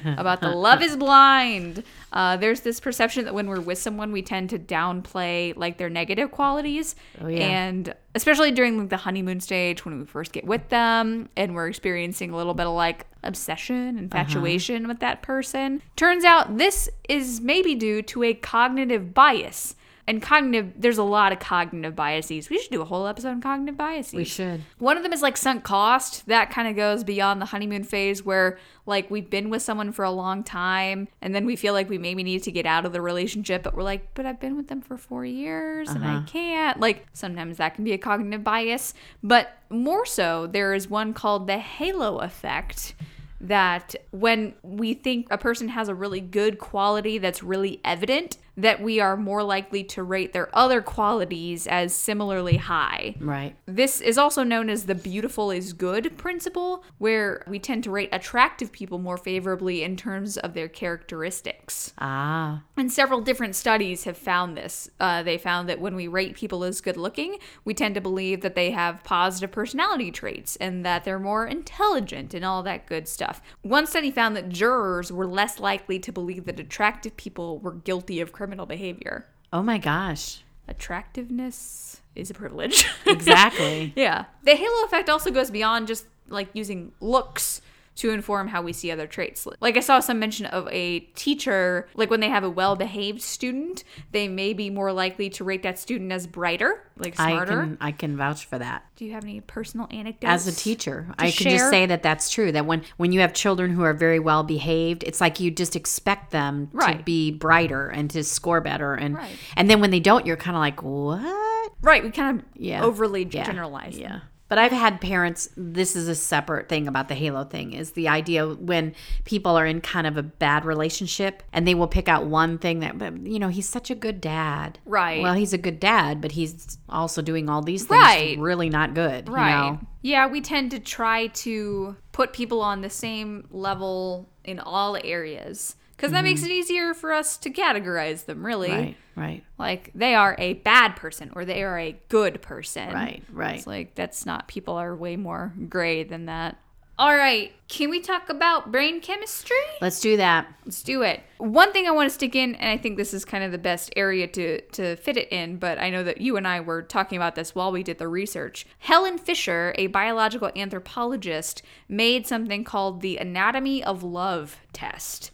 About the love is blind. Uh, there's this perception that when we're with someone, we tend to downplay like their negative qualities. Oh, yeah. And especially during like the honeymoon stage when we first get with them and we're experiencing a little bit of like obsession, infatuation uh-huh. with that person. Turns out this is maybe due to a cognitive bias. And cognitive, there's a lot of cognitive biases. We should do a whole episode on cognitive biases. We should. One of them is like sunk cost. That kind of goes beyond the honeymoon phase where like we've been with someone for a long time and then we feel like we maybe need to get out of the relationship. But we're like, but I've been with them for four years uh-huh. and I can't. Like sometimes that can be a cognitive bias. But more so, there is one called the halo effect. That when we think a person has a really good quality that's really evident, that we are more likely to rate their other qualities as similarly high. Right. This is also known as the beautiful is good principle, where we tend to rate attractive people more favorably in terms of their characteristics. Ah. And several different studies have found this. Uh, they found that when we rate people as good looking, we tend to believe that they have positive personality traits and that they're more intelligent and all that good stuff. One study found that jurors were less likely to believe that attractive people were guilty of criminal behavior. Oh my gosh. Attractiveness is a privilege. Exactly. Yeah. The halo effect also goes beyond just like using looks to inform how we see other traits. Like I saw some mention of a teacher, like when they have a well-behaved student, they may be more likely to rate that student as brighter, like smarter. I can, I can vouch for that. Do you have any personal anecdotes? As a teacher, I share? can just say that that's true, that when, when you have children who are very well-behaved, it's like you just expect them right. to be brighter and to score better. And, right. and then when they don't, you're kind of like, what? Right, we kind of yeah. overly yeah. generalize yeah. them. But I've had parents, this is a separate thing about the halo thing, is the idea when people are in kind of a bad relationship and they will pick out one thing that, you know, he's such a good dad. Right. Well, he's a good dad, but he's also doing all these things right. really not good. Right. You know? Yeah, we tend to try to put people on the same level in all areas. Because that mm-hmm. makes it easier for us to categorize them, really. Right, right. Like, they are a bad person or they are a good person. Right, right. It's like, that's not, people are way more gray than that. All right, can we talk about brain chemistry? Let's do that. Let's do it. One thing I want to stick in, and I think this is kind of the best area to, to fit it in, but I know that you and I were talking about this while we did the research. Helen Fisher, a biological anthropologist, made something called the Anatomy of Love test.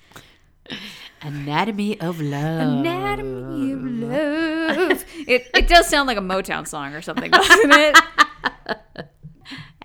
Anatomy of love. Anatomy of love. It it does sound like a Motown song or something, doesn't it?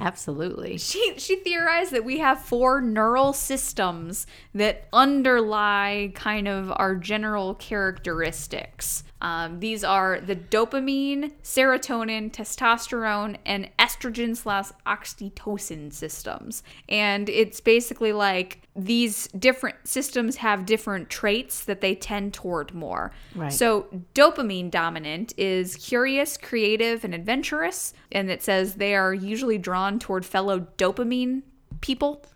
Absolutely. She she theorized that we have four neural systems that underlie kind of our general characteristics. Um, these are the dopamine, serotonin, testosterone, and estrogen slash oxytocin systems. And it's basically like these different systems have different traits that they tend toward more. Right. So dopamine dominant is curious, creative, and adventurous. And it says they are usually drawn toward fellow dopamine people.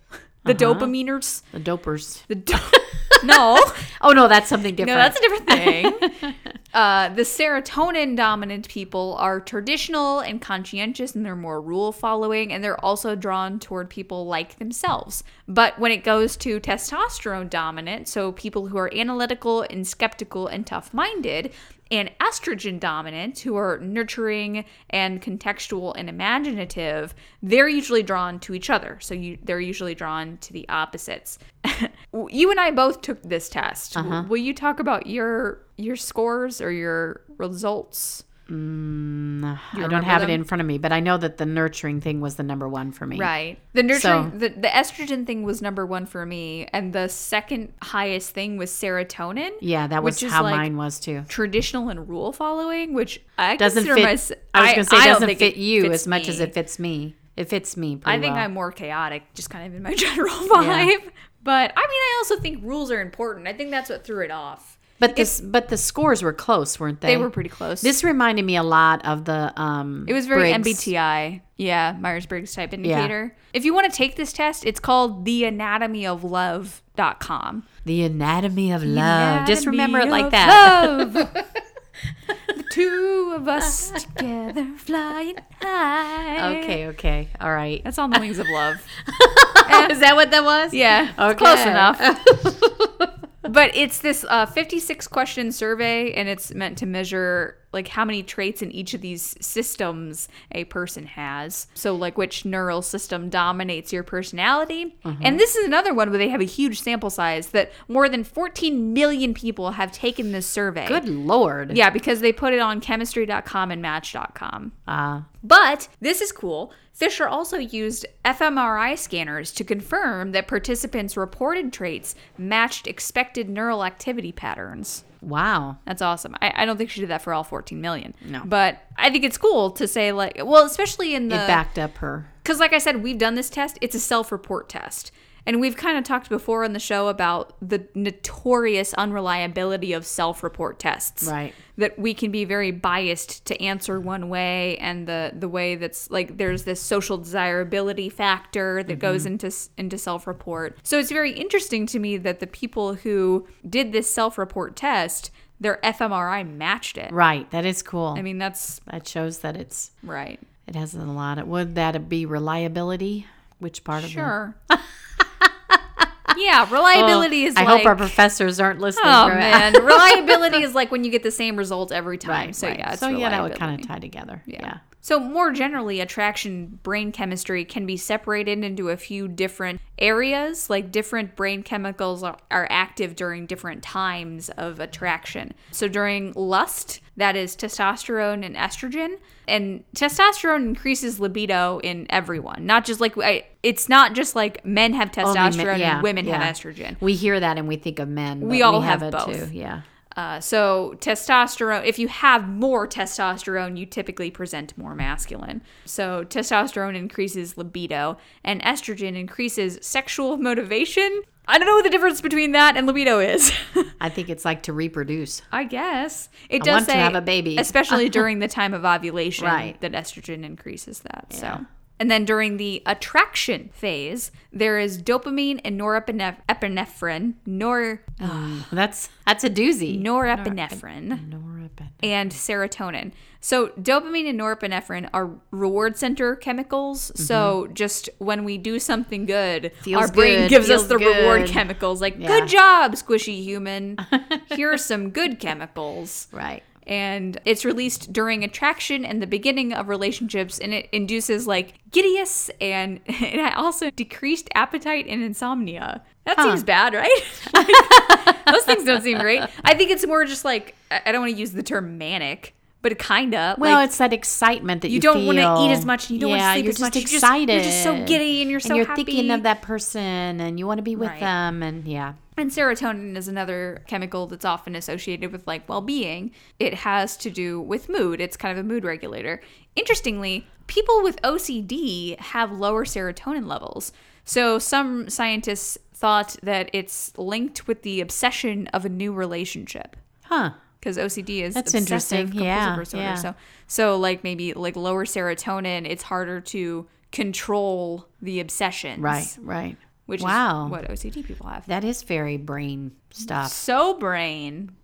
The uh-huh. dopaminers. The dopers. The do- No. Oh, no, that's something different. No, that's a different thing. Uh, the serotonin dominant people are traditional and conscientious, and they're more rule following, and they're also drawn toward people like themselves. But when it goes to testosterone dominant, so people who are analytical and skeptical and tough minded, and estrogen dominant, who are nurturing and contextual and imaginative, they're usually drawn to each other. So you, they're usually drawn to the opposites. You and I both took this test. Uh-huh. Will you talk about your your scores or your results? Mm, you I don't have them? It in front of me, but I know that the nurturing thing was the number one for me. Right. The nurturing, so. the, the estrogen thing was number one for me, and the second highest thing was serotonin. Yeah, that was how like mine was too. Traditional and rule following, which I doesn't consider myself. I was going to say I, doesn't I fit you fits as much me. as it fits me. It fits me. I think well. I'm more chaotic, just kind of in my general vibe. Yeah. But I mean, I also think rules are important. I think that's what threw it off. But this, it, but the scores were close, weren't they? They were pretty close. This reminded me a lot of the um, it was very Briggs. M B T I, yeah, Myers-Briggs type indicator. Yeah. If you want to take this test, it's called the anatomy of love dot com. The Anatomy of Love. Anatomy Just remember it like that. Love. The two of us together flying high. Okay, okay, all right. That's on the wings of love. Is that what that was? Yeah, okay. It's close enough. But it's this uh, fifty-six question survey, and it's meant to measure like how many traits in each of these systems a person has. So like which neural system dominates your personality. Mm-hmm. And this is another one where they have a huge sample size that more than fourteen million people have taken this survey. Good Lord. Yeah, because they put it on chemistry dot com and match dot com. Uh. But this is cool. Fisher also used fMRI scanners to confirm that participants' reported traits matched expected neural activity patterns. Wow. That's awesome. I, I don't think she did that for all fourteen million. No. But I think it's cool to say like, well, especially in the... It backed up her. Because like I said, we've done this test. It's a self-report test. And we've kind of talked before on the show about the notorious unreliability of self-report tests. Right. That we can be very biased to answer one way, and the, the way that's like there's this social desirability factor that mm-hmm. goes into into self-report. So it's very interesting to me that the people who did this self-report test, their fMRI matched it. Right. That is cool. I mean, that's... That shows that it's... Right. It has a lot of... Would that be reliability? Which part of it? Sure. The- Yeah, reliability oh, is I like... I hope our professors aren't listening. Oh, man. Reliability is like when you get the same result every time. Right, so, right. yeah, it's So, yeah, that would kind of tie together. Yeah. yeah. So, more generally, attraction brain chemistry can be separated into a few different areas. Like, different brain chemicals are, are active during different times of attraction. So, during lust... That is testosterone and estrogen. And testosterone increases libido in everyone. Not just like, I, it's not just like men have testosterone men, yeah, and women yeah. have estrogen. We hear that and we think of men. But we all we have, have it both. Too. Yeah. Uh, so testosterone, if you have more testosterone, you typically present more masculine. So testosterone increases libido, and estrogen increases sexual motivation. I don't know what the difference between that and libido is. I think it's like to reproduce. I guess. It does I want say, to have a baby. Especially during the time of ovulation, right. that estrogen increases that. Yeah. So, and then during the attraction phase, there is dopamine and norepinephrine. Nor oh, that's that's a doozy. Norepinephrine. Norepinephrine. And serotonin. So dopamine and norepinephrine are reward center chemicals. Mm-hmm. So just when we do something good, feels our brain good, gives us the good. reward chemicals. Like, yeah. good job, squishy human. Here are some good chemicals. Right. And it's released during attraction and the beginning of relationships, and it induces like giddiness and, and also decreased appetite and insomnia. That huh. seems bad, right? Those things don't seem great. I think it's more just like, I don't want to use the term manic. But kind of. Well, like, it's that excitement that you, you feel. You don't want to eat as much. You don't yeah, want to sleep as much. You're just excited. You're just so giddy and you're so and you're happy. You're thinking of that person and you want to be with right. them. And yeah. And serotonin is another chemical that's often associated with like well-being. It has to do with mood. It's kind of a mood regulator. Interestingly, people with O C D have lower serotonin levels. So some scientists thought that it's linked with the obsession of a new relationship. Huh. Because O C D is that's obsessive compulsive yeah, disorder. Yeah. So, so like maybe like lower serotonin, it's harder to control the obsessions. Right, right. Which wow. is what O C D people have. That is very brain stuff. So brain.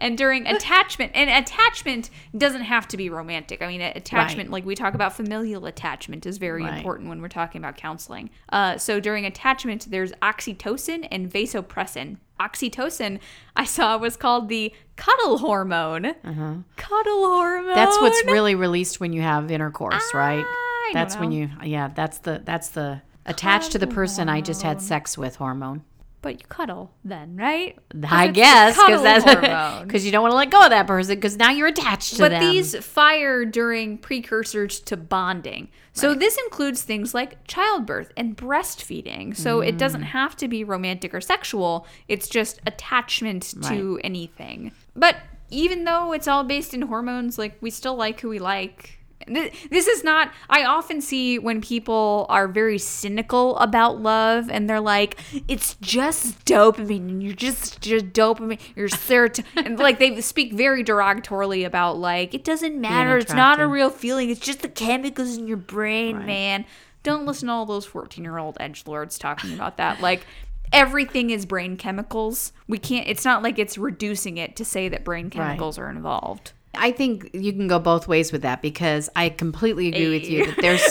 And during attachment, and attachment doesn't have to be romantic. I mean, attachment, right. like we talk about familial attachment is very right. important when we're talking about counseling. Uh, so during attachment, there's oxytocin and vasopressin. Oxytocin, I saw, was called the cuddle hormone. Uh-huh. Cuddle hormone. That's what's really released when you have intercourse, I right? That's know. when you, yeah, that's the, that's the attached cuddle to the person hormone. I just had sex with hormone. But you cuddle then, right? I guess, because that's because you don't want to let go of that person because now you're attached to but them. But these fire during precursors to bonding. Right. So this includes things like childbirth and breastfeeding. So mm. it doesn't have to be romantic or sexual. It's just attachment right. to anything. But even though it's all based in hormones, like we still like who we like. This is not, I often see when people are very cynical about love and they're like, it's just dopamine and you're just, just dopamine, you're serotonin. And like they speak very derogatorily about like, it doesn't matter, it's not a real feeling, it's just the chemicals in your brain, right. man. Don't listen to all those fourteen-year-old edgelords talking about that. Like, everything is brain chemicals. We can't, it's not like it's reducing it to say that brain chemicals right. are involved. I think you can go both ways with that because I completely agree with you that there's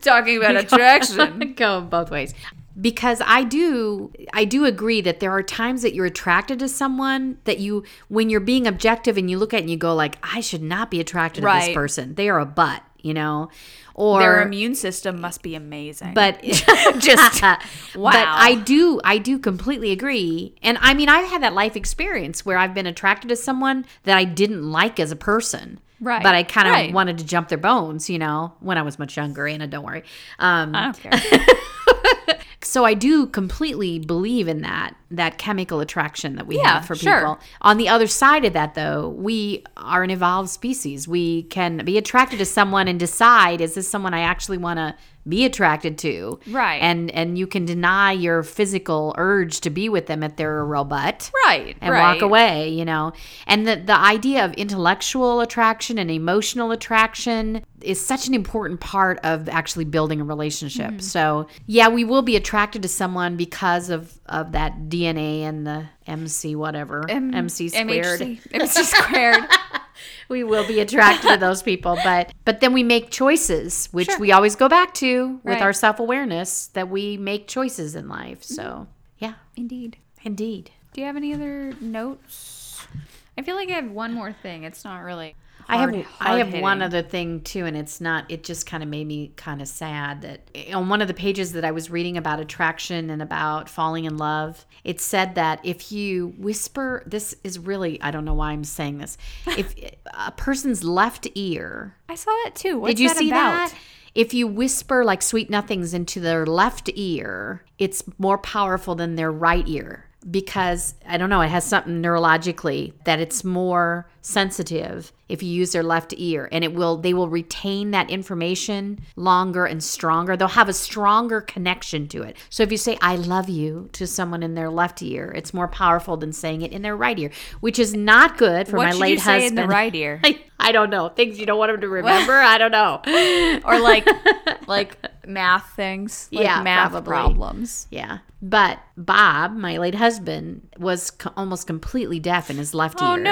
talking about attraction. Go both ways. Because I do I do agree that there are times that you're attracted to someone that you, when you're being objective and you look at it and you go like, I should not be attracted right. to this person. They are a butt, you know. Or their immune system must be amazing. But just wow. But I do I do completely agree. And I mean, I've had that life experience where I've been attracted to someone that I didn't like as a person. Right. But I kind of right. wanted to jump their bones, you know, when I was much younger, Anna, don't worry. Um I don't care. So I do completely believe in that. that chemical attraction that we yeah, have for people. Sure. On the other side of that, though, we are an evolved species. We can be attracted to someone and decide, is this someone I actually want to be attracted to? Right. And and you can deny your physical urge to be with them if they're a real butt. Right. And right. walk away, you know. And the, the idea of intellectual attraction and emotional attraction is such an important part of actually building a relationship. Mm-hmm. So, yeah, we will be attracted to someone because of, of that D N A and the M C whatever. M- MC squared. M H C. M C squared. We will be attracted to those people. But but then we make choices, which sure. we always go back to with right. our self-awareness, that we make choices in life. So, mm-hmm. yeah. Indeed. Indeed. Do you have any other notes? I feel like I have one more thing. It's not really... Hard, I have I have hitting. one other thing too, and it's not. It just kind of made me kind of sad that on one of the pages that I was reading about attraction and about falling in love, it said that if you whisper, this is really I don't know why I'm saying this. If a person's left ear, I saw that too. What's did you that see about? That? If you whisper like sweet nothings into their left ear, it's more powerful than their right ear. Because, I don't know, it has something neurologically that it's more sensitive if you use their left ear. And it will they will retain that information longer and stronger. They'll have a stronger connection to it. So if you say, I love you to someone in their left ear, it's more powerful than saying it in their right ear, which is not good for what my late husband. What should you say in the right ear? I, I don't know. Things you don't want him to remember? I don't know. Or like like... math things, like yeah, math probably. Problems. Yeah. But Bob, my late husband, was co- almost completely deaf in his left oh, ear. Oh,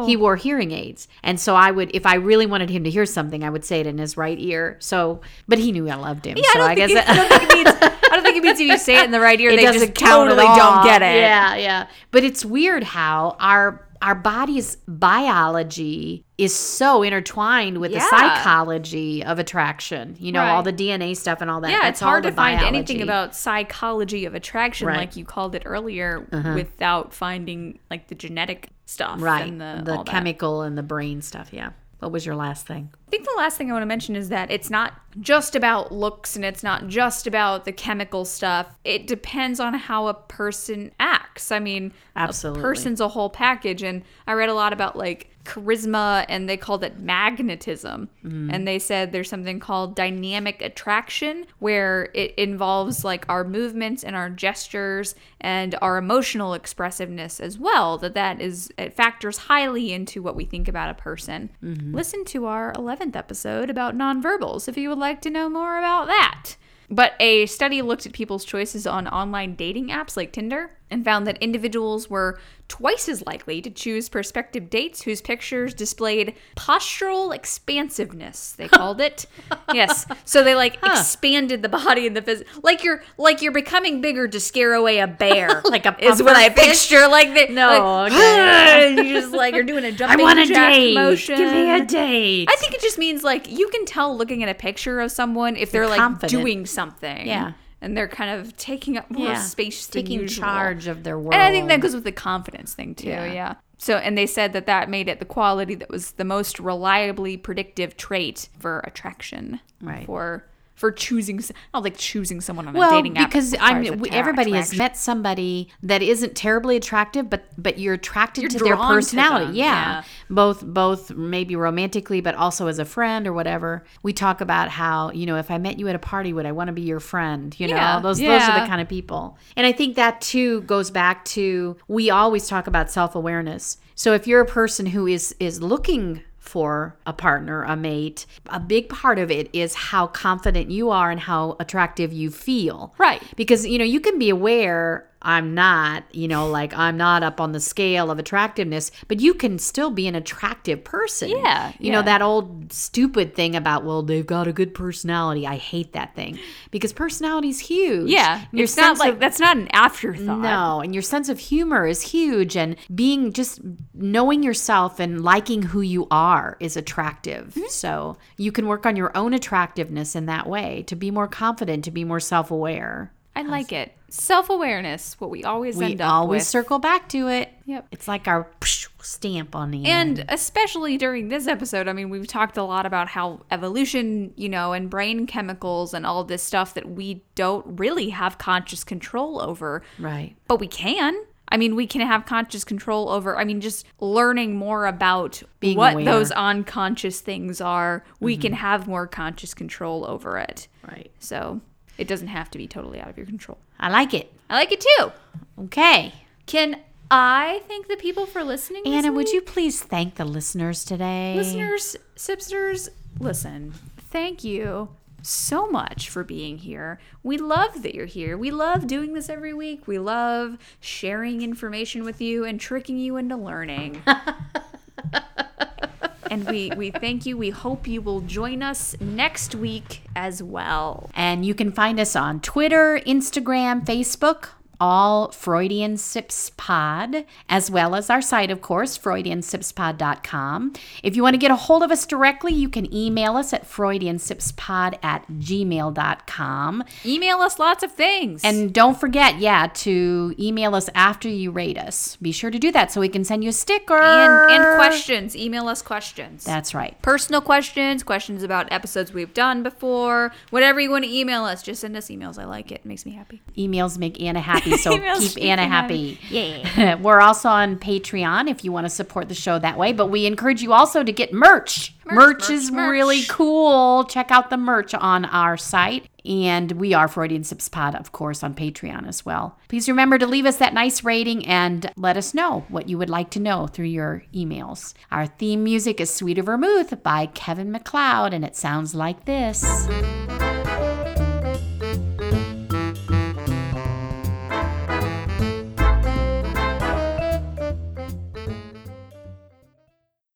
no. He wore hearing aids. And so I would, if I really wanted him to hear something, I would say it in his right ear. So, but he knew I loved him. Yeah, so I, don't I guess. I don't think it means, I don't think it means if you say it in the right ear, it they just totally don't get it. Yeah, yeah. But it's weird how our Our body's biology is so intertwined with yeah. the psychology of attraction. You know, right. all the D N A stuff and all that. Yeah, That's it's hard to biology. Find anything about psychology of attraction, right. like you called it earlier, uh-huh. without finding like the genetic stuff. Right, and the, the all chemical that. And the brain stuff, yeah. What was your last thing? I think the last thing I want to mention is that it's not just about looks and it's not just about the chemical stuff. It depends on how a person acts. I mean, Absolutely. A person's a whole package. And I read a lot about like charisma, and they called it magnetism. Mm. And they said there's something called dynamic attraction, where it involves like our movements and our gestures and our emotional expressiveness as well. That that is, it factors highly into what we think about a person. Mm-hmm. Listen to our eleventh episode about nonverbals if you would like to know more about that. But a study looked at people's choices on online dating apps like Tinder and found that individuals were twice as likely to choose prospective dates whose pictures displayed postural expansiveness, they called it. Yes. So they like huh. expanded the body and the phys- like you're like you're becoming bigger to scare away a bear. Like a is what I fish? Picture like that. No. Like, okay. You just like you're doing a jumping I want a jack date. Motion. Give me a date. I think it just means like you can tell looking at a picture of someone if they're, they're like confident. Doing something. Yeah. And they're kind of taking up more yeah. space than taking usual. Charge of their world. And I think that goes with the confidence thing, too. Yeah. yeah. So, and they said that that made it the quality that was the most reliably predictive trait for attraction. Right. For For choosing, I don't like choosing someone on well, a dating app. Well, because I'm, we, everybody attraction. Has met somebody that isn't terribly attractive, but but you're attracted you're to their personality. To yeah. yeah, both both maybe romantically, but also as a friend or whatever. We talk about how you know if I met you at a party, would I want to be your friend? You know, yeah. those yeah. those are the kind of people. And I think that too goes back to we always talk about self-awareness. So if you're a person who is is looking for a partner, a mate, a big part of it is how confident you are and how attractive you feel. Right. Because, you know, you can be aware I'm not, you know, like I'm not up on the scale of attractiveness, but you can still be an attractive person. Yeah. You yeah. know, that old stupid thing about, well, they've got a good personality. I hate that thing because personality's huge. Yeah. Your it's sense not like, of, that's not an afterthought. No. And your sense of humor is huge. And being just knowing yourself and liking who you are is attractive. Mm-hmm. So you can work on your own attractiveness in that way to be more confident, to be more self-aware. I like it. Self-awareness, what we always we end up always with. We always circle back to it. Yep. It's like our... Psh, stamp on the end. And especially during this episode, I mean, we've talked a lot about how evolution, you know, and brain chemicals and all this stuff that we don't really have conscious control over. Right. But we can. I mean, we can have conscious control over, I mean, just learning more about Being what aware. those unconscious things are. We mm-hmm. can have more conscious control over it. Right. So it doesn't have to be totally out of your control. I like it. I like it too. Okay. Can I thank the people for listening this Anna, week? Would you please thank the listeners today? Listeners, Sipsters, listen, thank you so much for being here. We love that you're here. We love doing this every week. We love sharing information with you and tricking you into learning. And we, we thank you. We hope you will join us next week as well. And you can find us on Twitter, Instagram, Facebook, all Freudian Sips Pod, as well as our site, of course, freudian sips pod dot com. If you want to get a hold of us directly, you can email us at freudian sips pod at gmail dot com. Email us lots of things. And don't forget, yeah, to email us after you rate us. Be sure to do that so we can send you a sticker. And, and questions. Email us questions. That's right. Personal questions, questions about episodes we've done before, whatever you want to email us. Just send us emails. I like it. It makes me happy. Emails make Anna happy. So keep Anna happy. Yeah. We're also on Patreon if you want to support the show that way. But we encourage you also to get merch. Merch, merch, merch is merch. Really cool. Check out the merch on our site. And we are Freudian Sips Pod, of course, on Patreon as well. Please remember to leave us that nice rating and let us know what you would like to know through your emails. Our theme music is Sweet Vermouth by Kevin MacLeod, and it sounds like this.